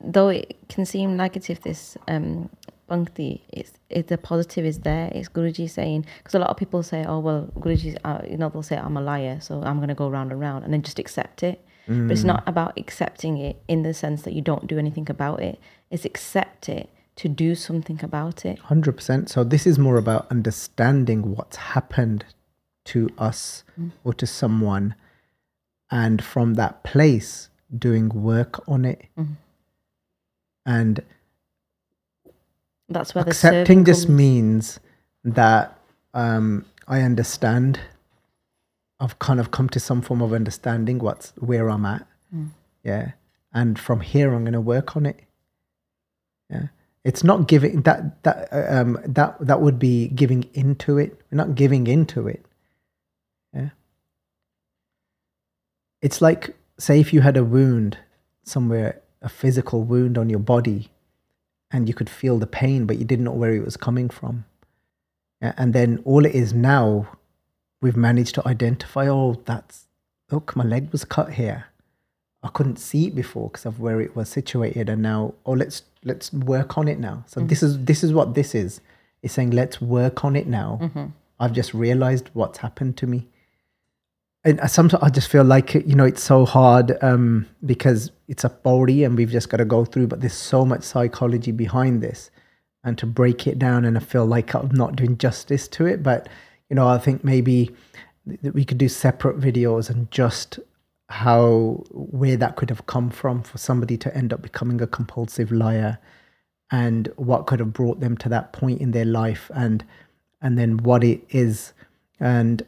though it can seem negative, this bhakti, the positive is there. It's Guruji saying, because a lot of people say, oh, well, Guruji, they'll say, I'm a liar, so I'm going to go round and round, and then just accept it. But it's not about accepting it in the sense that you don't do anything about it. It's accept it to do something about it. 100%. So this is more about understanding what's happened to us or to someone, and from that place doing work on it. And that's where accepting just means that I understand. I've kind of come to some form of understanding where I'm at. Yeah. And from here, I'm going to work on it. Yeah. It's not giving that would be giving into it. We're not giving into it. Yeah. It's like, say if you had a wound somewhere, a physical wound on your body, and you could feel the pain, but you didn't know where it was coming from. Yeah? And then all it is now, we've managed to identify, look, my leg was cut here. I couldn't see it before because of where it was situated. And now, let's work on it now. So this is what this is. It's saying, let's work on it now. I've just realized what's happened to me. And sometimes I just feel like, you know, it's so hard because it's a body and we've just got to go through, but there's so much psychology behind this, and to break it down, and I feel like I'm not doing justice to it, but... You know, I think maybe that we could do separate videos and just where that could have come from for somebody to end up becoming a compulsive liar, and what could have brought them to that point in their life, and then what it is. And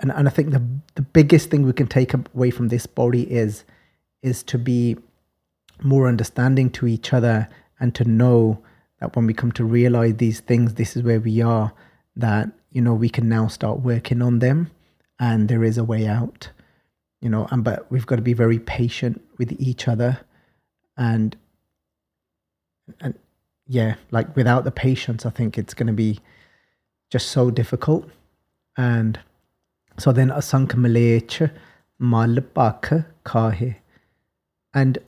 I think the biggest thing we can take away from this body is to be more understanding to each other, and to know that when we come to realize these things, this is where we are, that, you know, we can now start working on them, and there is a way out, you know, but we've got to be very patient with each other, and yeah, like without the patience, I think it's going to be just so difficult. And so then Asankh Malesh Mal Bhakh Khaahi, and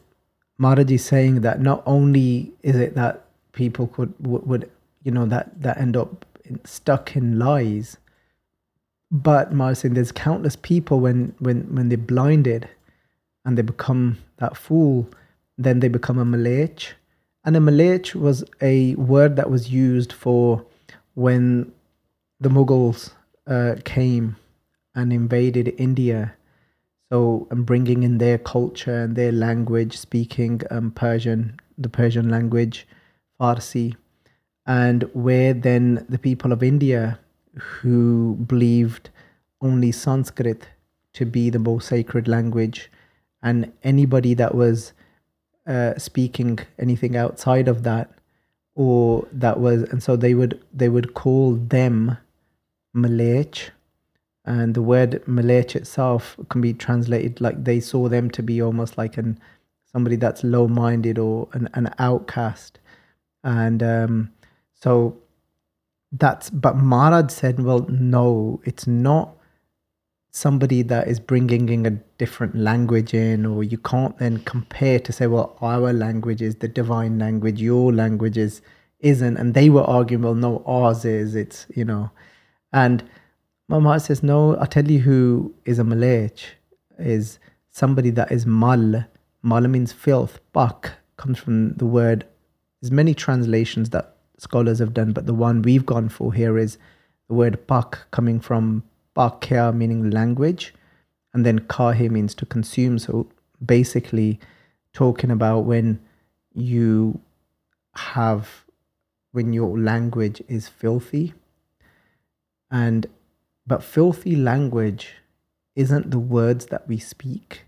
Maharaj is saying that not only is it that people would you know, that end up stuck in lies, but Maharaj saying there's countless people when they're blinded and they become that fool, Then they become a Malech. And a Malech was a word that was used for when the Mughals came and invaded India. So, and bringing in their culture and their language, speaking Persian, the Persian language, Farsi. And where then the people of India who believed only Sanskrit to be the most sacred language, and anybody that was speaking anything outside of that, or that was, and so they would call them Malech. And the word Malech itself can be translated like they saw them to be almost like somebody that's low-minded or an outcast. And so that's, but Maharaj said, well, no, it's not somebody that is bringing in a different language in, or you can't then compare to say, well, our language is the divine language, your language isn't. And they were arguing, well, no, ours is, it's, you know. And Maharaj says, no, I'll tell you who is a Malech, is somebody that is mal. Mal means filth. Pak comes from the word, there's many translations that scholars have done, but the one we've gone for here is the word pak, coming from pakya, meaning language, and then kahi means to consume. So basically talking about when your language is filthy. But filthy language isn't the words that we speak.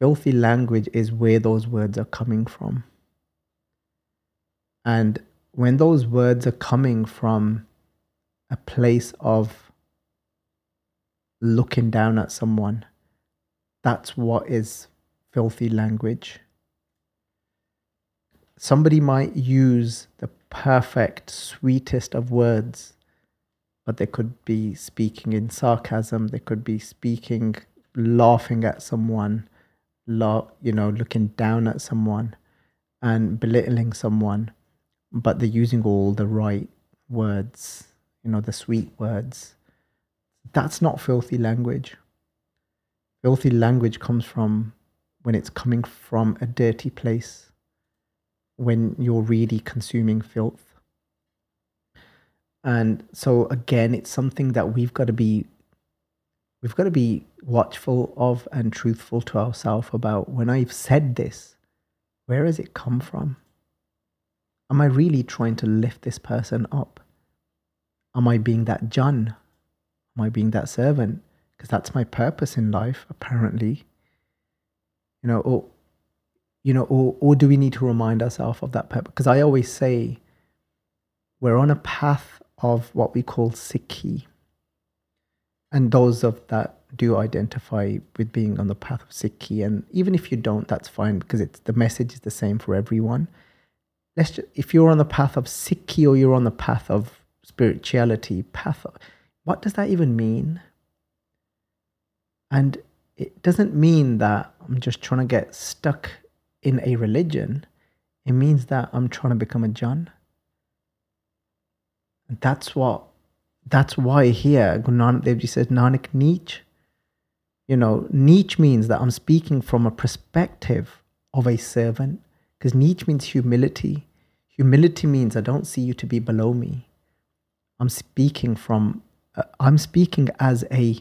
Filthy language is where those words are coming from. And when those words are coming from a place of looking down at someone, that's what is filthy language. Somebody might use the perfect, sweetest of words, but they could be speaking in sarcasm, they could be speaking, laughing at someone, looking down at someone and belittling someone. But they're using all the right words, the sweet words. That's not filthy language. Filthy language comes from when it's coming from a dirty place, when you're really consuming filth. And so again, it's something that we've got to be watchful of and truthful to ourselves about. When I've said this, where has it come from? Am I really trying to lift this person up? Am I being that Jan? Am I being that servant? Because that's my purpose in life, apparently. Or do we need to remind ourselves of that purpose? Because I always say we're on a path of what we call Sikhi. And those of that do identify with being on the path of Sikhi. And even if you don't, that's fine, because the message is the same for everyone. If you're on the path of Sikhi, or you're on the path of spirituality, what does that even mean? And it doesn't mean that I'm just trying to get stuck in a religion. It means that I'm trying to become a Jan. And that's why here Guru Nanak Dev Ji says Nanak Neech. Neech means that I'm speaking from a perspective of a servant, because Neech means humility. Humility means I don't see you to be below me. I'm speaking as a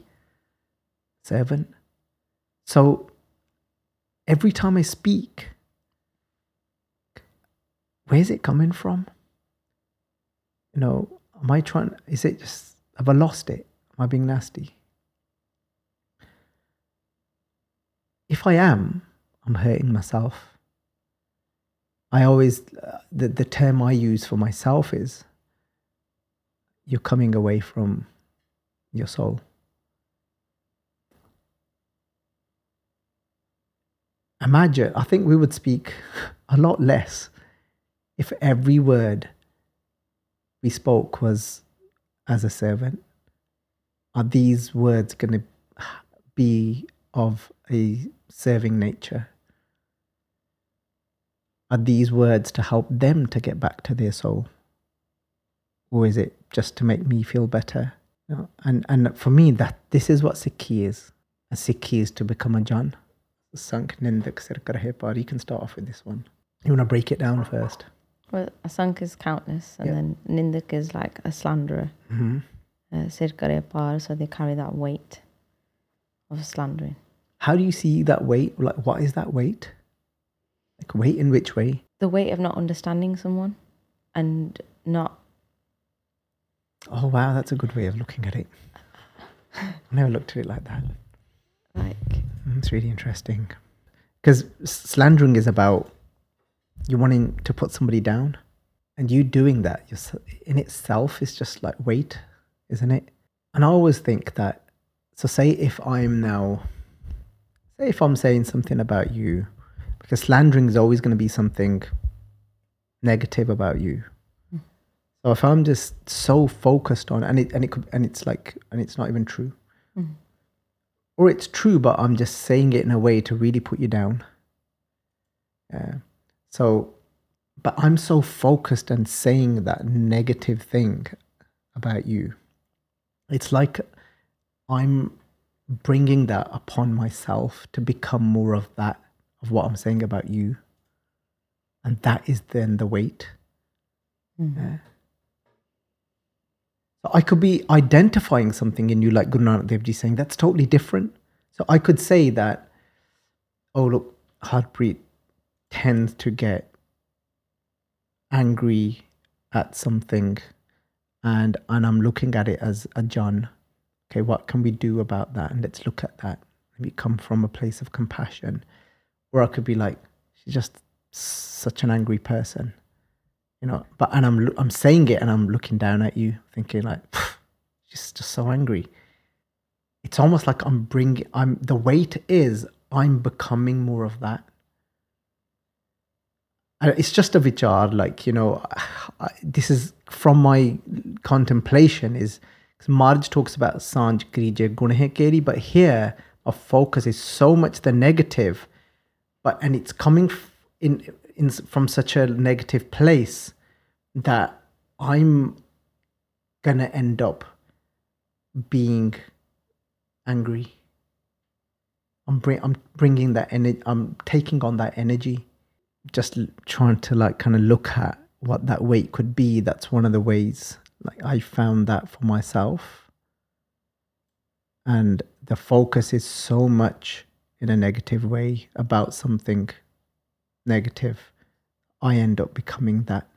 servant. So every time I speak, where's it coming from? Am I trying, is it just, have I lost it? Am I being nasty? If I am, I'm hurting myself. I always, the term I use for myself is, you're coming away from your soul. Imagine, I think we would speak a lot less if every word we spoke was as a servant. Are these words going to be of a serving nature? Are these words to help them to get back to their soul? Or is it just to make me feel better? And for me, this is what Sikhi is. A Sikhi is to become a Jan. Asankh Nindak Sir Kareh Bhaar. You can start off with this one. You want to break it down first? Well, Asankh is countless, and then Nindak is like a slanderer. Sir Kareh Bhaar, so they carry that weight of slandering. How do you see that weight? Like, what is that weight? Like, weight in which way? The weight of not understanding someone and not... Oh, wow, that's a good way of looking at it. I never looked at it like that. It's really interesting. Because slandering is about you wanting to put somebody down. And you doing that in itself is just like weight, isn't it? And I always think that, so say if I'm saying something about you, because slandering is always going to be something negative about you. So if I'm just so focused on, and it's not even true. Or it's true, but I'm just saying it in a way to really put you down. But I'm so focused and saying that negative thing about you. It's like I'm bringing that upon myself to become more of that, of what I'm saying about you. And that is then the weight. Yeah. So I could be identifying something in you, like Guru Nanak Dev Ji saying, that's totally different. So I could say that, oh look, Harpreet tends to get angry at something and I'm looking at it as a John. Okay, what can we do about that? And let's look at that. Maybe come from a place of compassion. Or I could be like, she's just such an angry person. You know, but and I'm saying it and I'm looking down at you thinking like, she's just so angry. It's almost like the weight is I'm becoming more of that. And it's just a vichar, like, you know, this is from my contemplation is, because Maharaj talks about sanj krije gunhe keri, but here our focus is so much the negative, and it's coming from such a negative place that I'm going to end up being angry. I'm bringing that energy, I'm taking on that energy, just trying to like kind of look at what that weight could be. That's one of the ways like I found that for myself. And the focus is so much in a negative way about something negative, I end up becoming that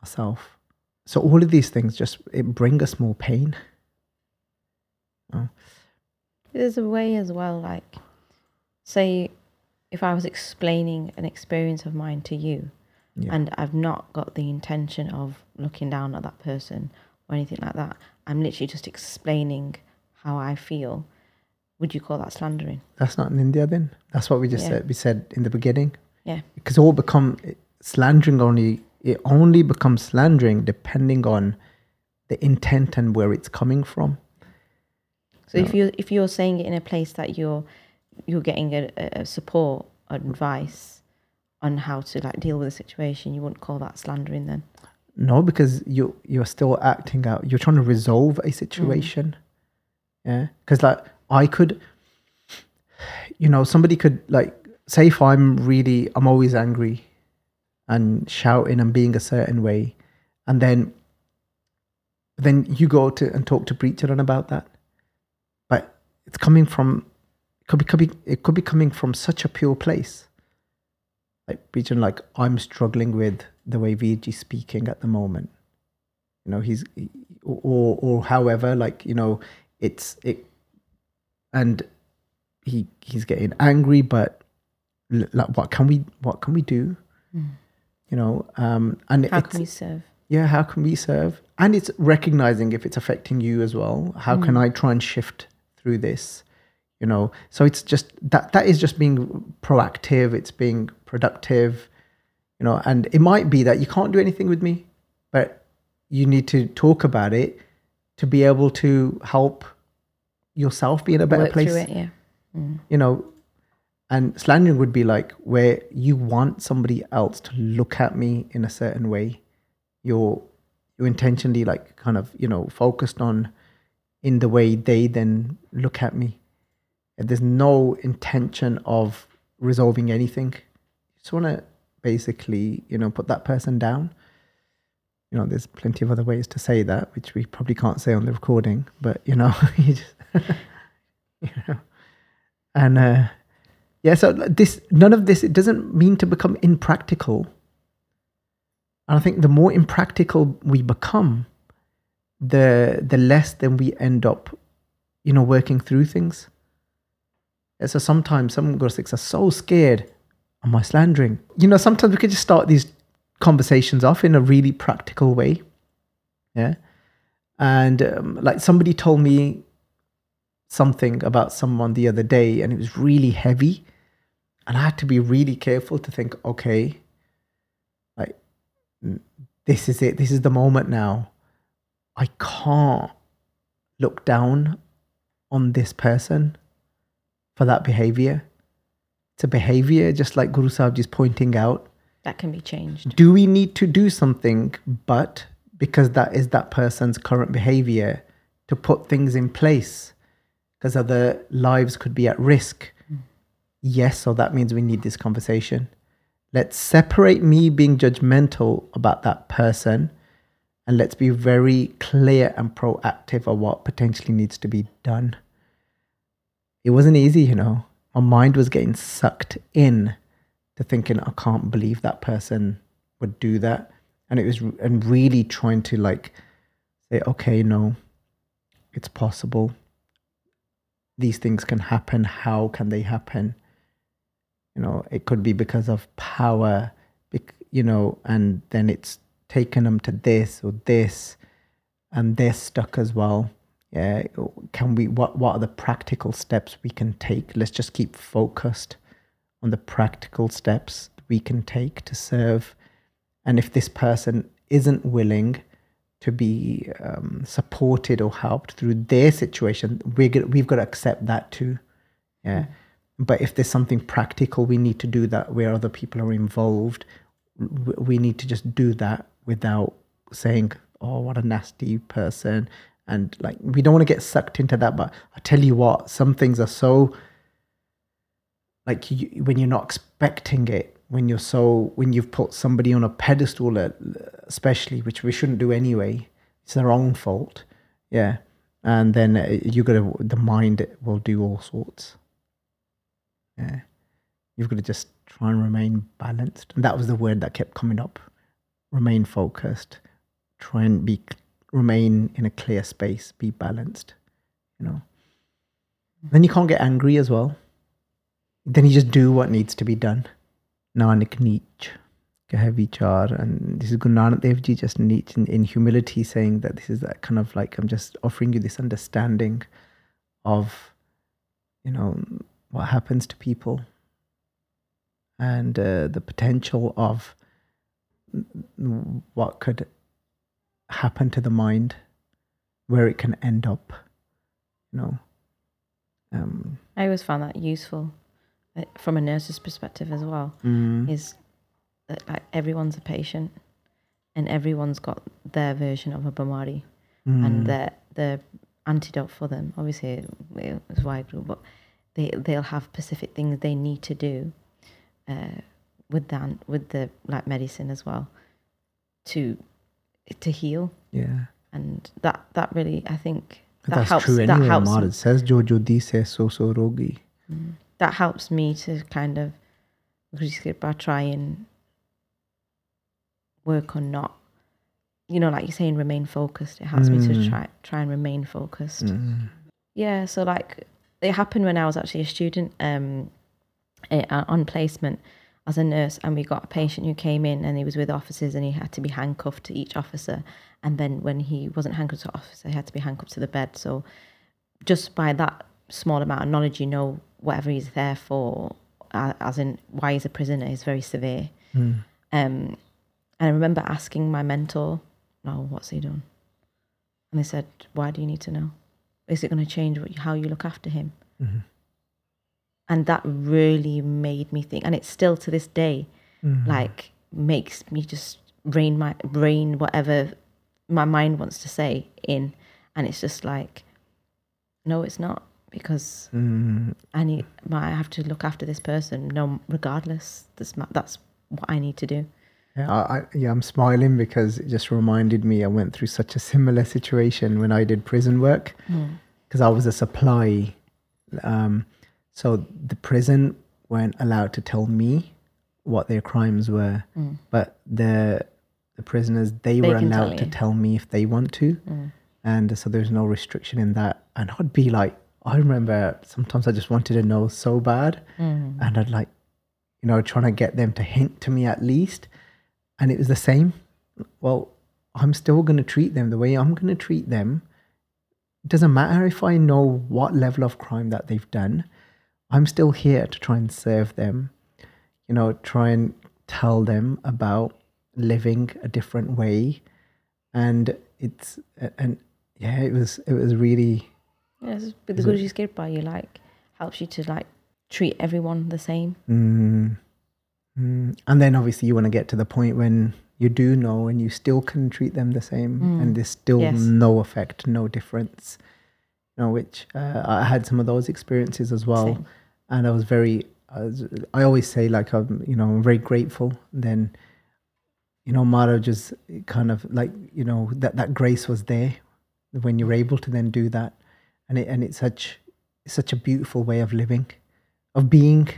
myself. So all of these things bring us more pain. There's a way as well, like, say if I was explaining an experience of mine to you and I've not got the intention of looking down at that person or anything like that, I'm literally just explaining how I feel. Would you call that slandering? That's not in India then. That's what we just said. We said in the beginning. Yeah. Because it only becomes slandering depending on the intent and where it's coming from. So if you're saying it in a place that you're getting a support or advice on how to like deal with the situation, you wouldn't call that slandering then? No, because you're still acting out. You're trying to resolve a situation. Yeah. Because like I could, you know, somebody could like, say if I'm always angry and shouting and being a certain way, and then you go to and talk to Preacher about that, but it's coming from, it could be coming from such a pure place. Like Preacher, like I'm struggling with the way Virji's speaking at the moment. You know, he's or however, like, you know, and he's getting angry, but. Like what can we do? You know, and how can we serve? Yeah, how can we serve? And it's recognizing if it's affecting you as well. How can I try and shift through this? You know, so it's just that is just being proactive. It's being productive. You know, and it might be that you can't do anything with me, but you need to talk about it to be able to help yourself be in a better place. Work through it, You know. And slandering would be like where you want somebody else to look at me in a certain way. You're intentionally like kind of, you know, focused on in the way they then look at me. And there's no intention of resolving anything. You just want to basically, put that person down. There's plenty of other ways to say that, which we probably can't say on the recording, but, you just, and, so none of this, it doesn't mean to become impractical. And I think the more impractical we become, the less then we end up, working through things. And so sometimes some Gursikhs are so scared, am I slandering? Sometimes we could just start these conversations off in a really practical way. Yeah. And like somebody told me something about someone the other day, and it was really heavy. And I had to be really careful to think, okay, like, this is it. This is the moment now. I can't look down on this person for that behavior. It's a behavior, just like Guru Sahib Ji is pointing out, that can be changed. Do we need to do something, but because that is that person's current behavior, to put things in place because other lives could be at risk? Yes, so that means we need this conversation. Let's separate me being judgmental about that person, and let's be very clear and proactive of what potentially needs to be done. It wasn't easy, My mind was getting sucked in to thinking, I can't believe that person would do that. And it was, and really trying to like say, okay, no, it's possible. These things can happen. How can they happen? It could be because of power, and then it's taken them to this or this, and they're stuck as well. Yeah, can we? What are the practical steps we can take? Let's just keep focused on the practical steps we can take to serve. And if this person isn't willing to be supported or helped through their situation, we've got to accept that too. Yeah. But if there's something practical we need to do that where other people are involved, we need to just do that without saying, oh, what a nasty person. And like, we don't want to get sucked into that. But I tell you what, some things are so, like, when you're not expecting it, when you've put somebody on a pedestal, especially, which we shouldn't do anyway, it's their own fault. Yeah. And then the mind will do all sorts. Yeah. You've got to just try and remain balanced. And that was the word that kept coming up. Remain focused. Try and remain in a clear space. Be balanced, Then you can't get angry as well. Then you just do what needs to be done. Nanak Neech Kahai Veechar. And this is Guru Nanak Dev Ji, just Neech in humility, saying that this is that kind of like, I'm just offering you this understanding of, what happens to people. And the potential of what could happen to the mind, where it can end up, I always found that useful from a nurse's perspective as well. Is that like everyone's a patient and everyone's got their version of a bimari and their antidote for them. Obviously, it's Vaheguru, but they'll have specific things they need to do. With the like medicine as well to heal. Yeah. And that really, I think that's helps. True. That helps. Maharaj says, "Jo jodi se so rogi." That helps me to kind of try and work on not, like you're saying, remain focused. It helps me to try and remain focused. Yeah. So like it happened when I was actually a student. On placement as a nurse, and we got a patient who came in and he was with officers, and he had to be handcuffed to each officer, and then when he wasn't handcuffed to the officer, he had to be handcuffed to the bed. So just by that small amount of knowledge, whatever he's there for, as in why he's a prisoner, is very severe. And I remember asking my mentor, "No, what's he done?" And they said, "Why do you need to know? Is it going to change how you look after him?" And that really made me think, and it's still to this day, like makes me just rein whatever my mind wants to say in. And it's just like, no, it's not. because I have to look after this person. No, regardless, that's what I need to do. Yeah, I'm smiling because it just reminded me I went through such a similar situation when I did prison work because I was a supply. So the prison weren't allowed to tell me what their crimes were, but the prisoners, they were allowed to tell me if they want to. And so there's no restriction in that. And I'd be like, I remember sometimes I just wanted to know so bad. And I'd like, trying to get them to hint to me at least. And it was the same. Well, I'm still going to treat them the way I'm going to treat them. It doesn't matter if I know what level of crime that they've done. I'm still here to try and serve them, try and tell them about living a different way. And it was really... Yeah, but the Guruji's gift by you, helps you to, treat everyone the same. And then, obviously, you want to get to the point when you do know and you still can treat them the same and there's still no effect, no difference, which I had some of those experiences as well. Same. And I was I always say, I'm very grateful. Then, Maharaj just kind of, that grace was there when you're able to then do that. And it's such a beautiful way of living, of being,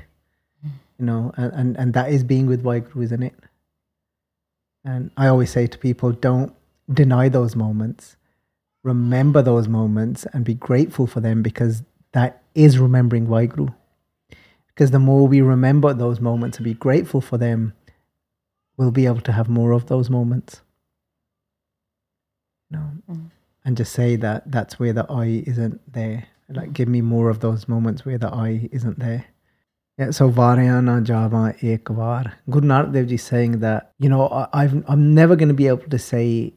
and that is being with Vaheguru, isn't it? And I always say to people, don't deny those moments. Remember those moments and be grateful for them because that is remembering Vaheguru. Because the more we remember those moments and be grateful for them, we'll be able to have more of those moments. And just say that's where the I isn't there. Give me more of those moments where the I isn't there. Yeah, so Vaariaa Na Jaavaa Ek Vaar. Guru Nanak Dev Ji saying that, I'm never going to be able to say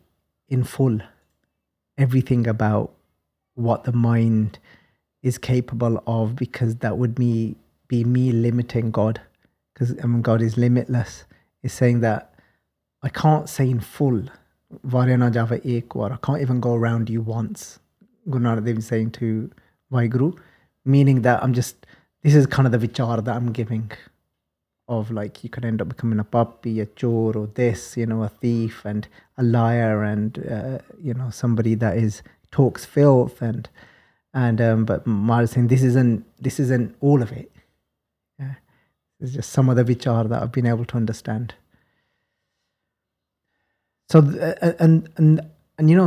in full everything about what the mind is capable of because that would be me limiting God. Because God is limitless. He's saying that I can't say in full Vaariaa Na Jaavaa Ek Vaar. I can't even go around you once. Guru Nanak Dev is saying to Vaheguru, meaning that this is kind of the vichar that I'm giving of you could end up becoming a papi, a chor, or this, a thief and a liar and, somebody that talks filth and but Maharaj is saying this isn't all of it. Yeah. It's just some of the vichar that I've been able to understand. So,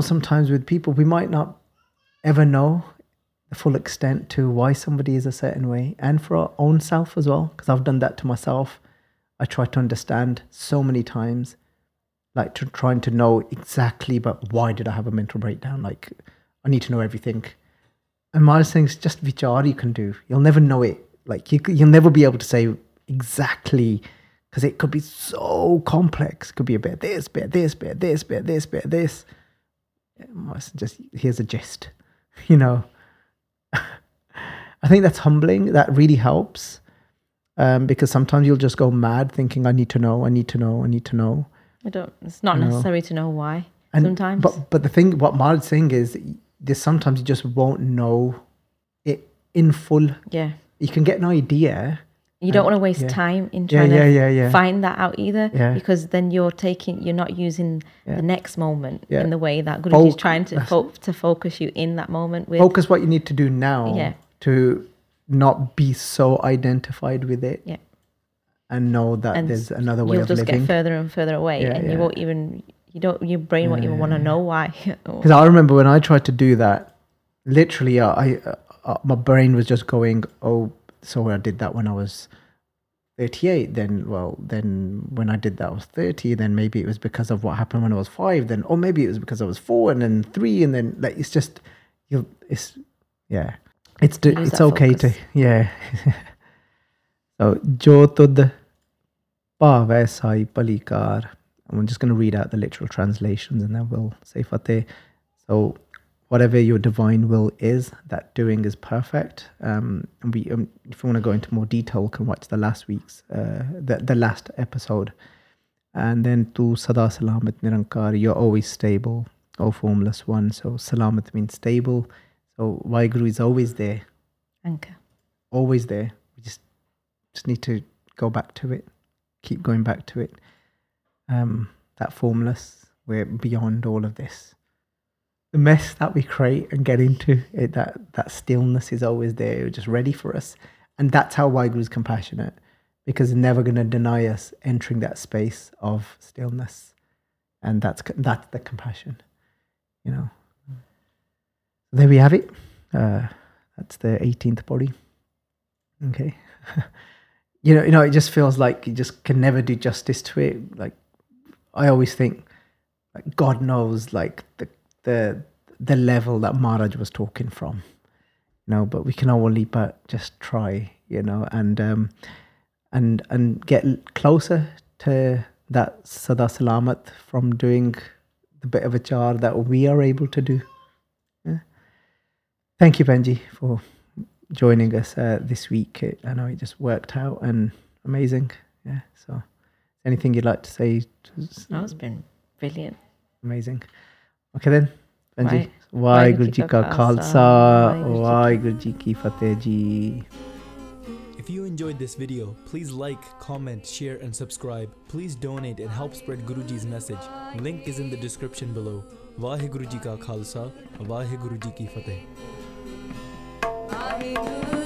sometimes with people, we might not ever know the full extent to why somebody is a certain way, and for our own self as well, because I've done that to myself. I try to understand so many times, trying to know exactly, but why did I have a mental breakdown? I need to know everything. And Maharaj saying, it's just vichar you can do. You'll never know it. You'll never be able to say exactly, because it could be so complex. It could be a bit this, bit this, bit this, bit this, bit this. Just here's a gist, I think that's humbling. That really helps because sometimes you'll just go mad thinking, I need to know. It's not necessary to know why sometimes. But the thing, what Maharaj is saying is this, sometimes you just won't know it in full. Yeah. You can get an idea. You don't want to waste time in trying to find that out either, because then you're not using the next moment in the way that Guruji is trying to focus you in that moment with. Focus what you need to do now to not be so identified with it, and know that there's another way of living. You'll just get further and further away, you won't even your brain won't even want to know why. Because I remember when I tried to do that, literally, I my brain was just going, oh. So I did that when I was 38, then when I did that I was 30, then maybe it was because of what happened when I was 5, then, or maybe it was because I was 4 and then 3, and then it's just, it's okay focus. So, Jo Tudh Bhaavai Saaee Bhalee Kaar. I'm just going to read out the literal translations and then we'll say Fateh. So, whatever your divine will is, that doing is perfect. And if you want to go into more detail, we can watch the last week's, the last episode. And then Tu Sadaa Salamat Nirankaar, you're always stable, O Formless One. So Salamat means stable. So Vaheguru is always there. anchor. Always there. We just need to go back to it. Keep going back to it. That formless, we're beyond all of this. The mess that we create and get into, it, that stillness is always there, just ready for us. And that's how Vaheguru's compassionate, because they're never going to deny us entering that space of stillness. And that's the compassion, you know. There we have it. That's the 18th body. Okay. you know, it just feels like you just can never do justice to it. Like, I always think, like, God knows, like, the level that Maharaj was talking from, you know, but we can only but just try, you know, and get closer to that Sadaa Salamat from doing the bit of a char that we are able to do. Yeah. Thank you, Benji, for joining us this week. I know it just worked out and amazing. Yeah. So anything you'd like to say? No, it's been brilliant. Amazing. Okay then, Benji. Vaheguru Ji Ka Khalsa, Vaheguru Ji Ki Fateh Ji. If you enjoyed this video, please like, comment, share and subscribe. Please donate and help spread Guruji's message. Link is in the description below. Vaheguru Ji Ka Khalsa, Vaheguru Ji Ki Fateh.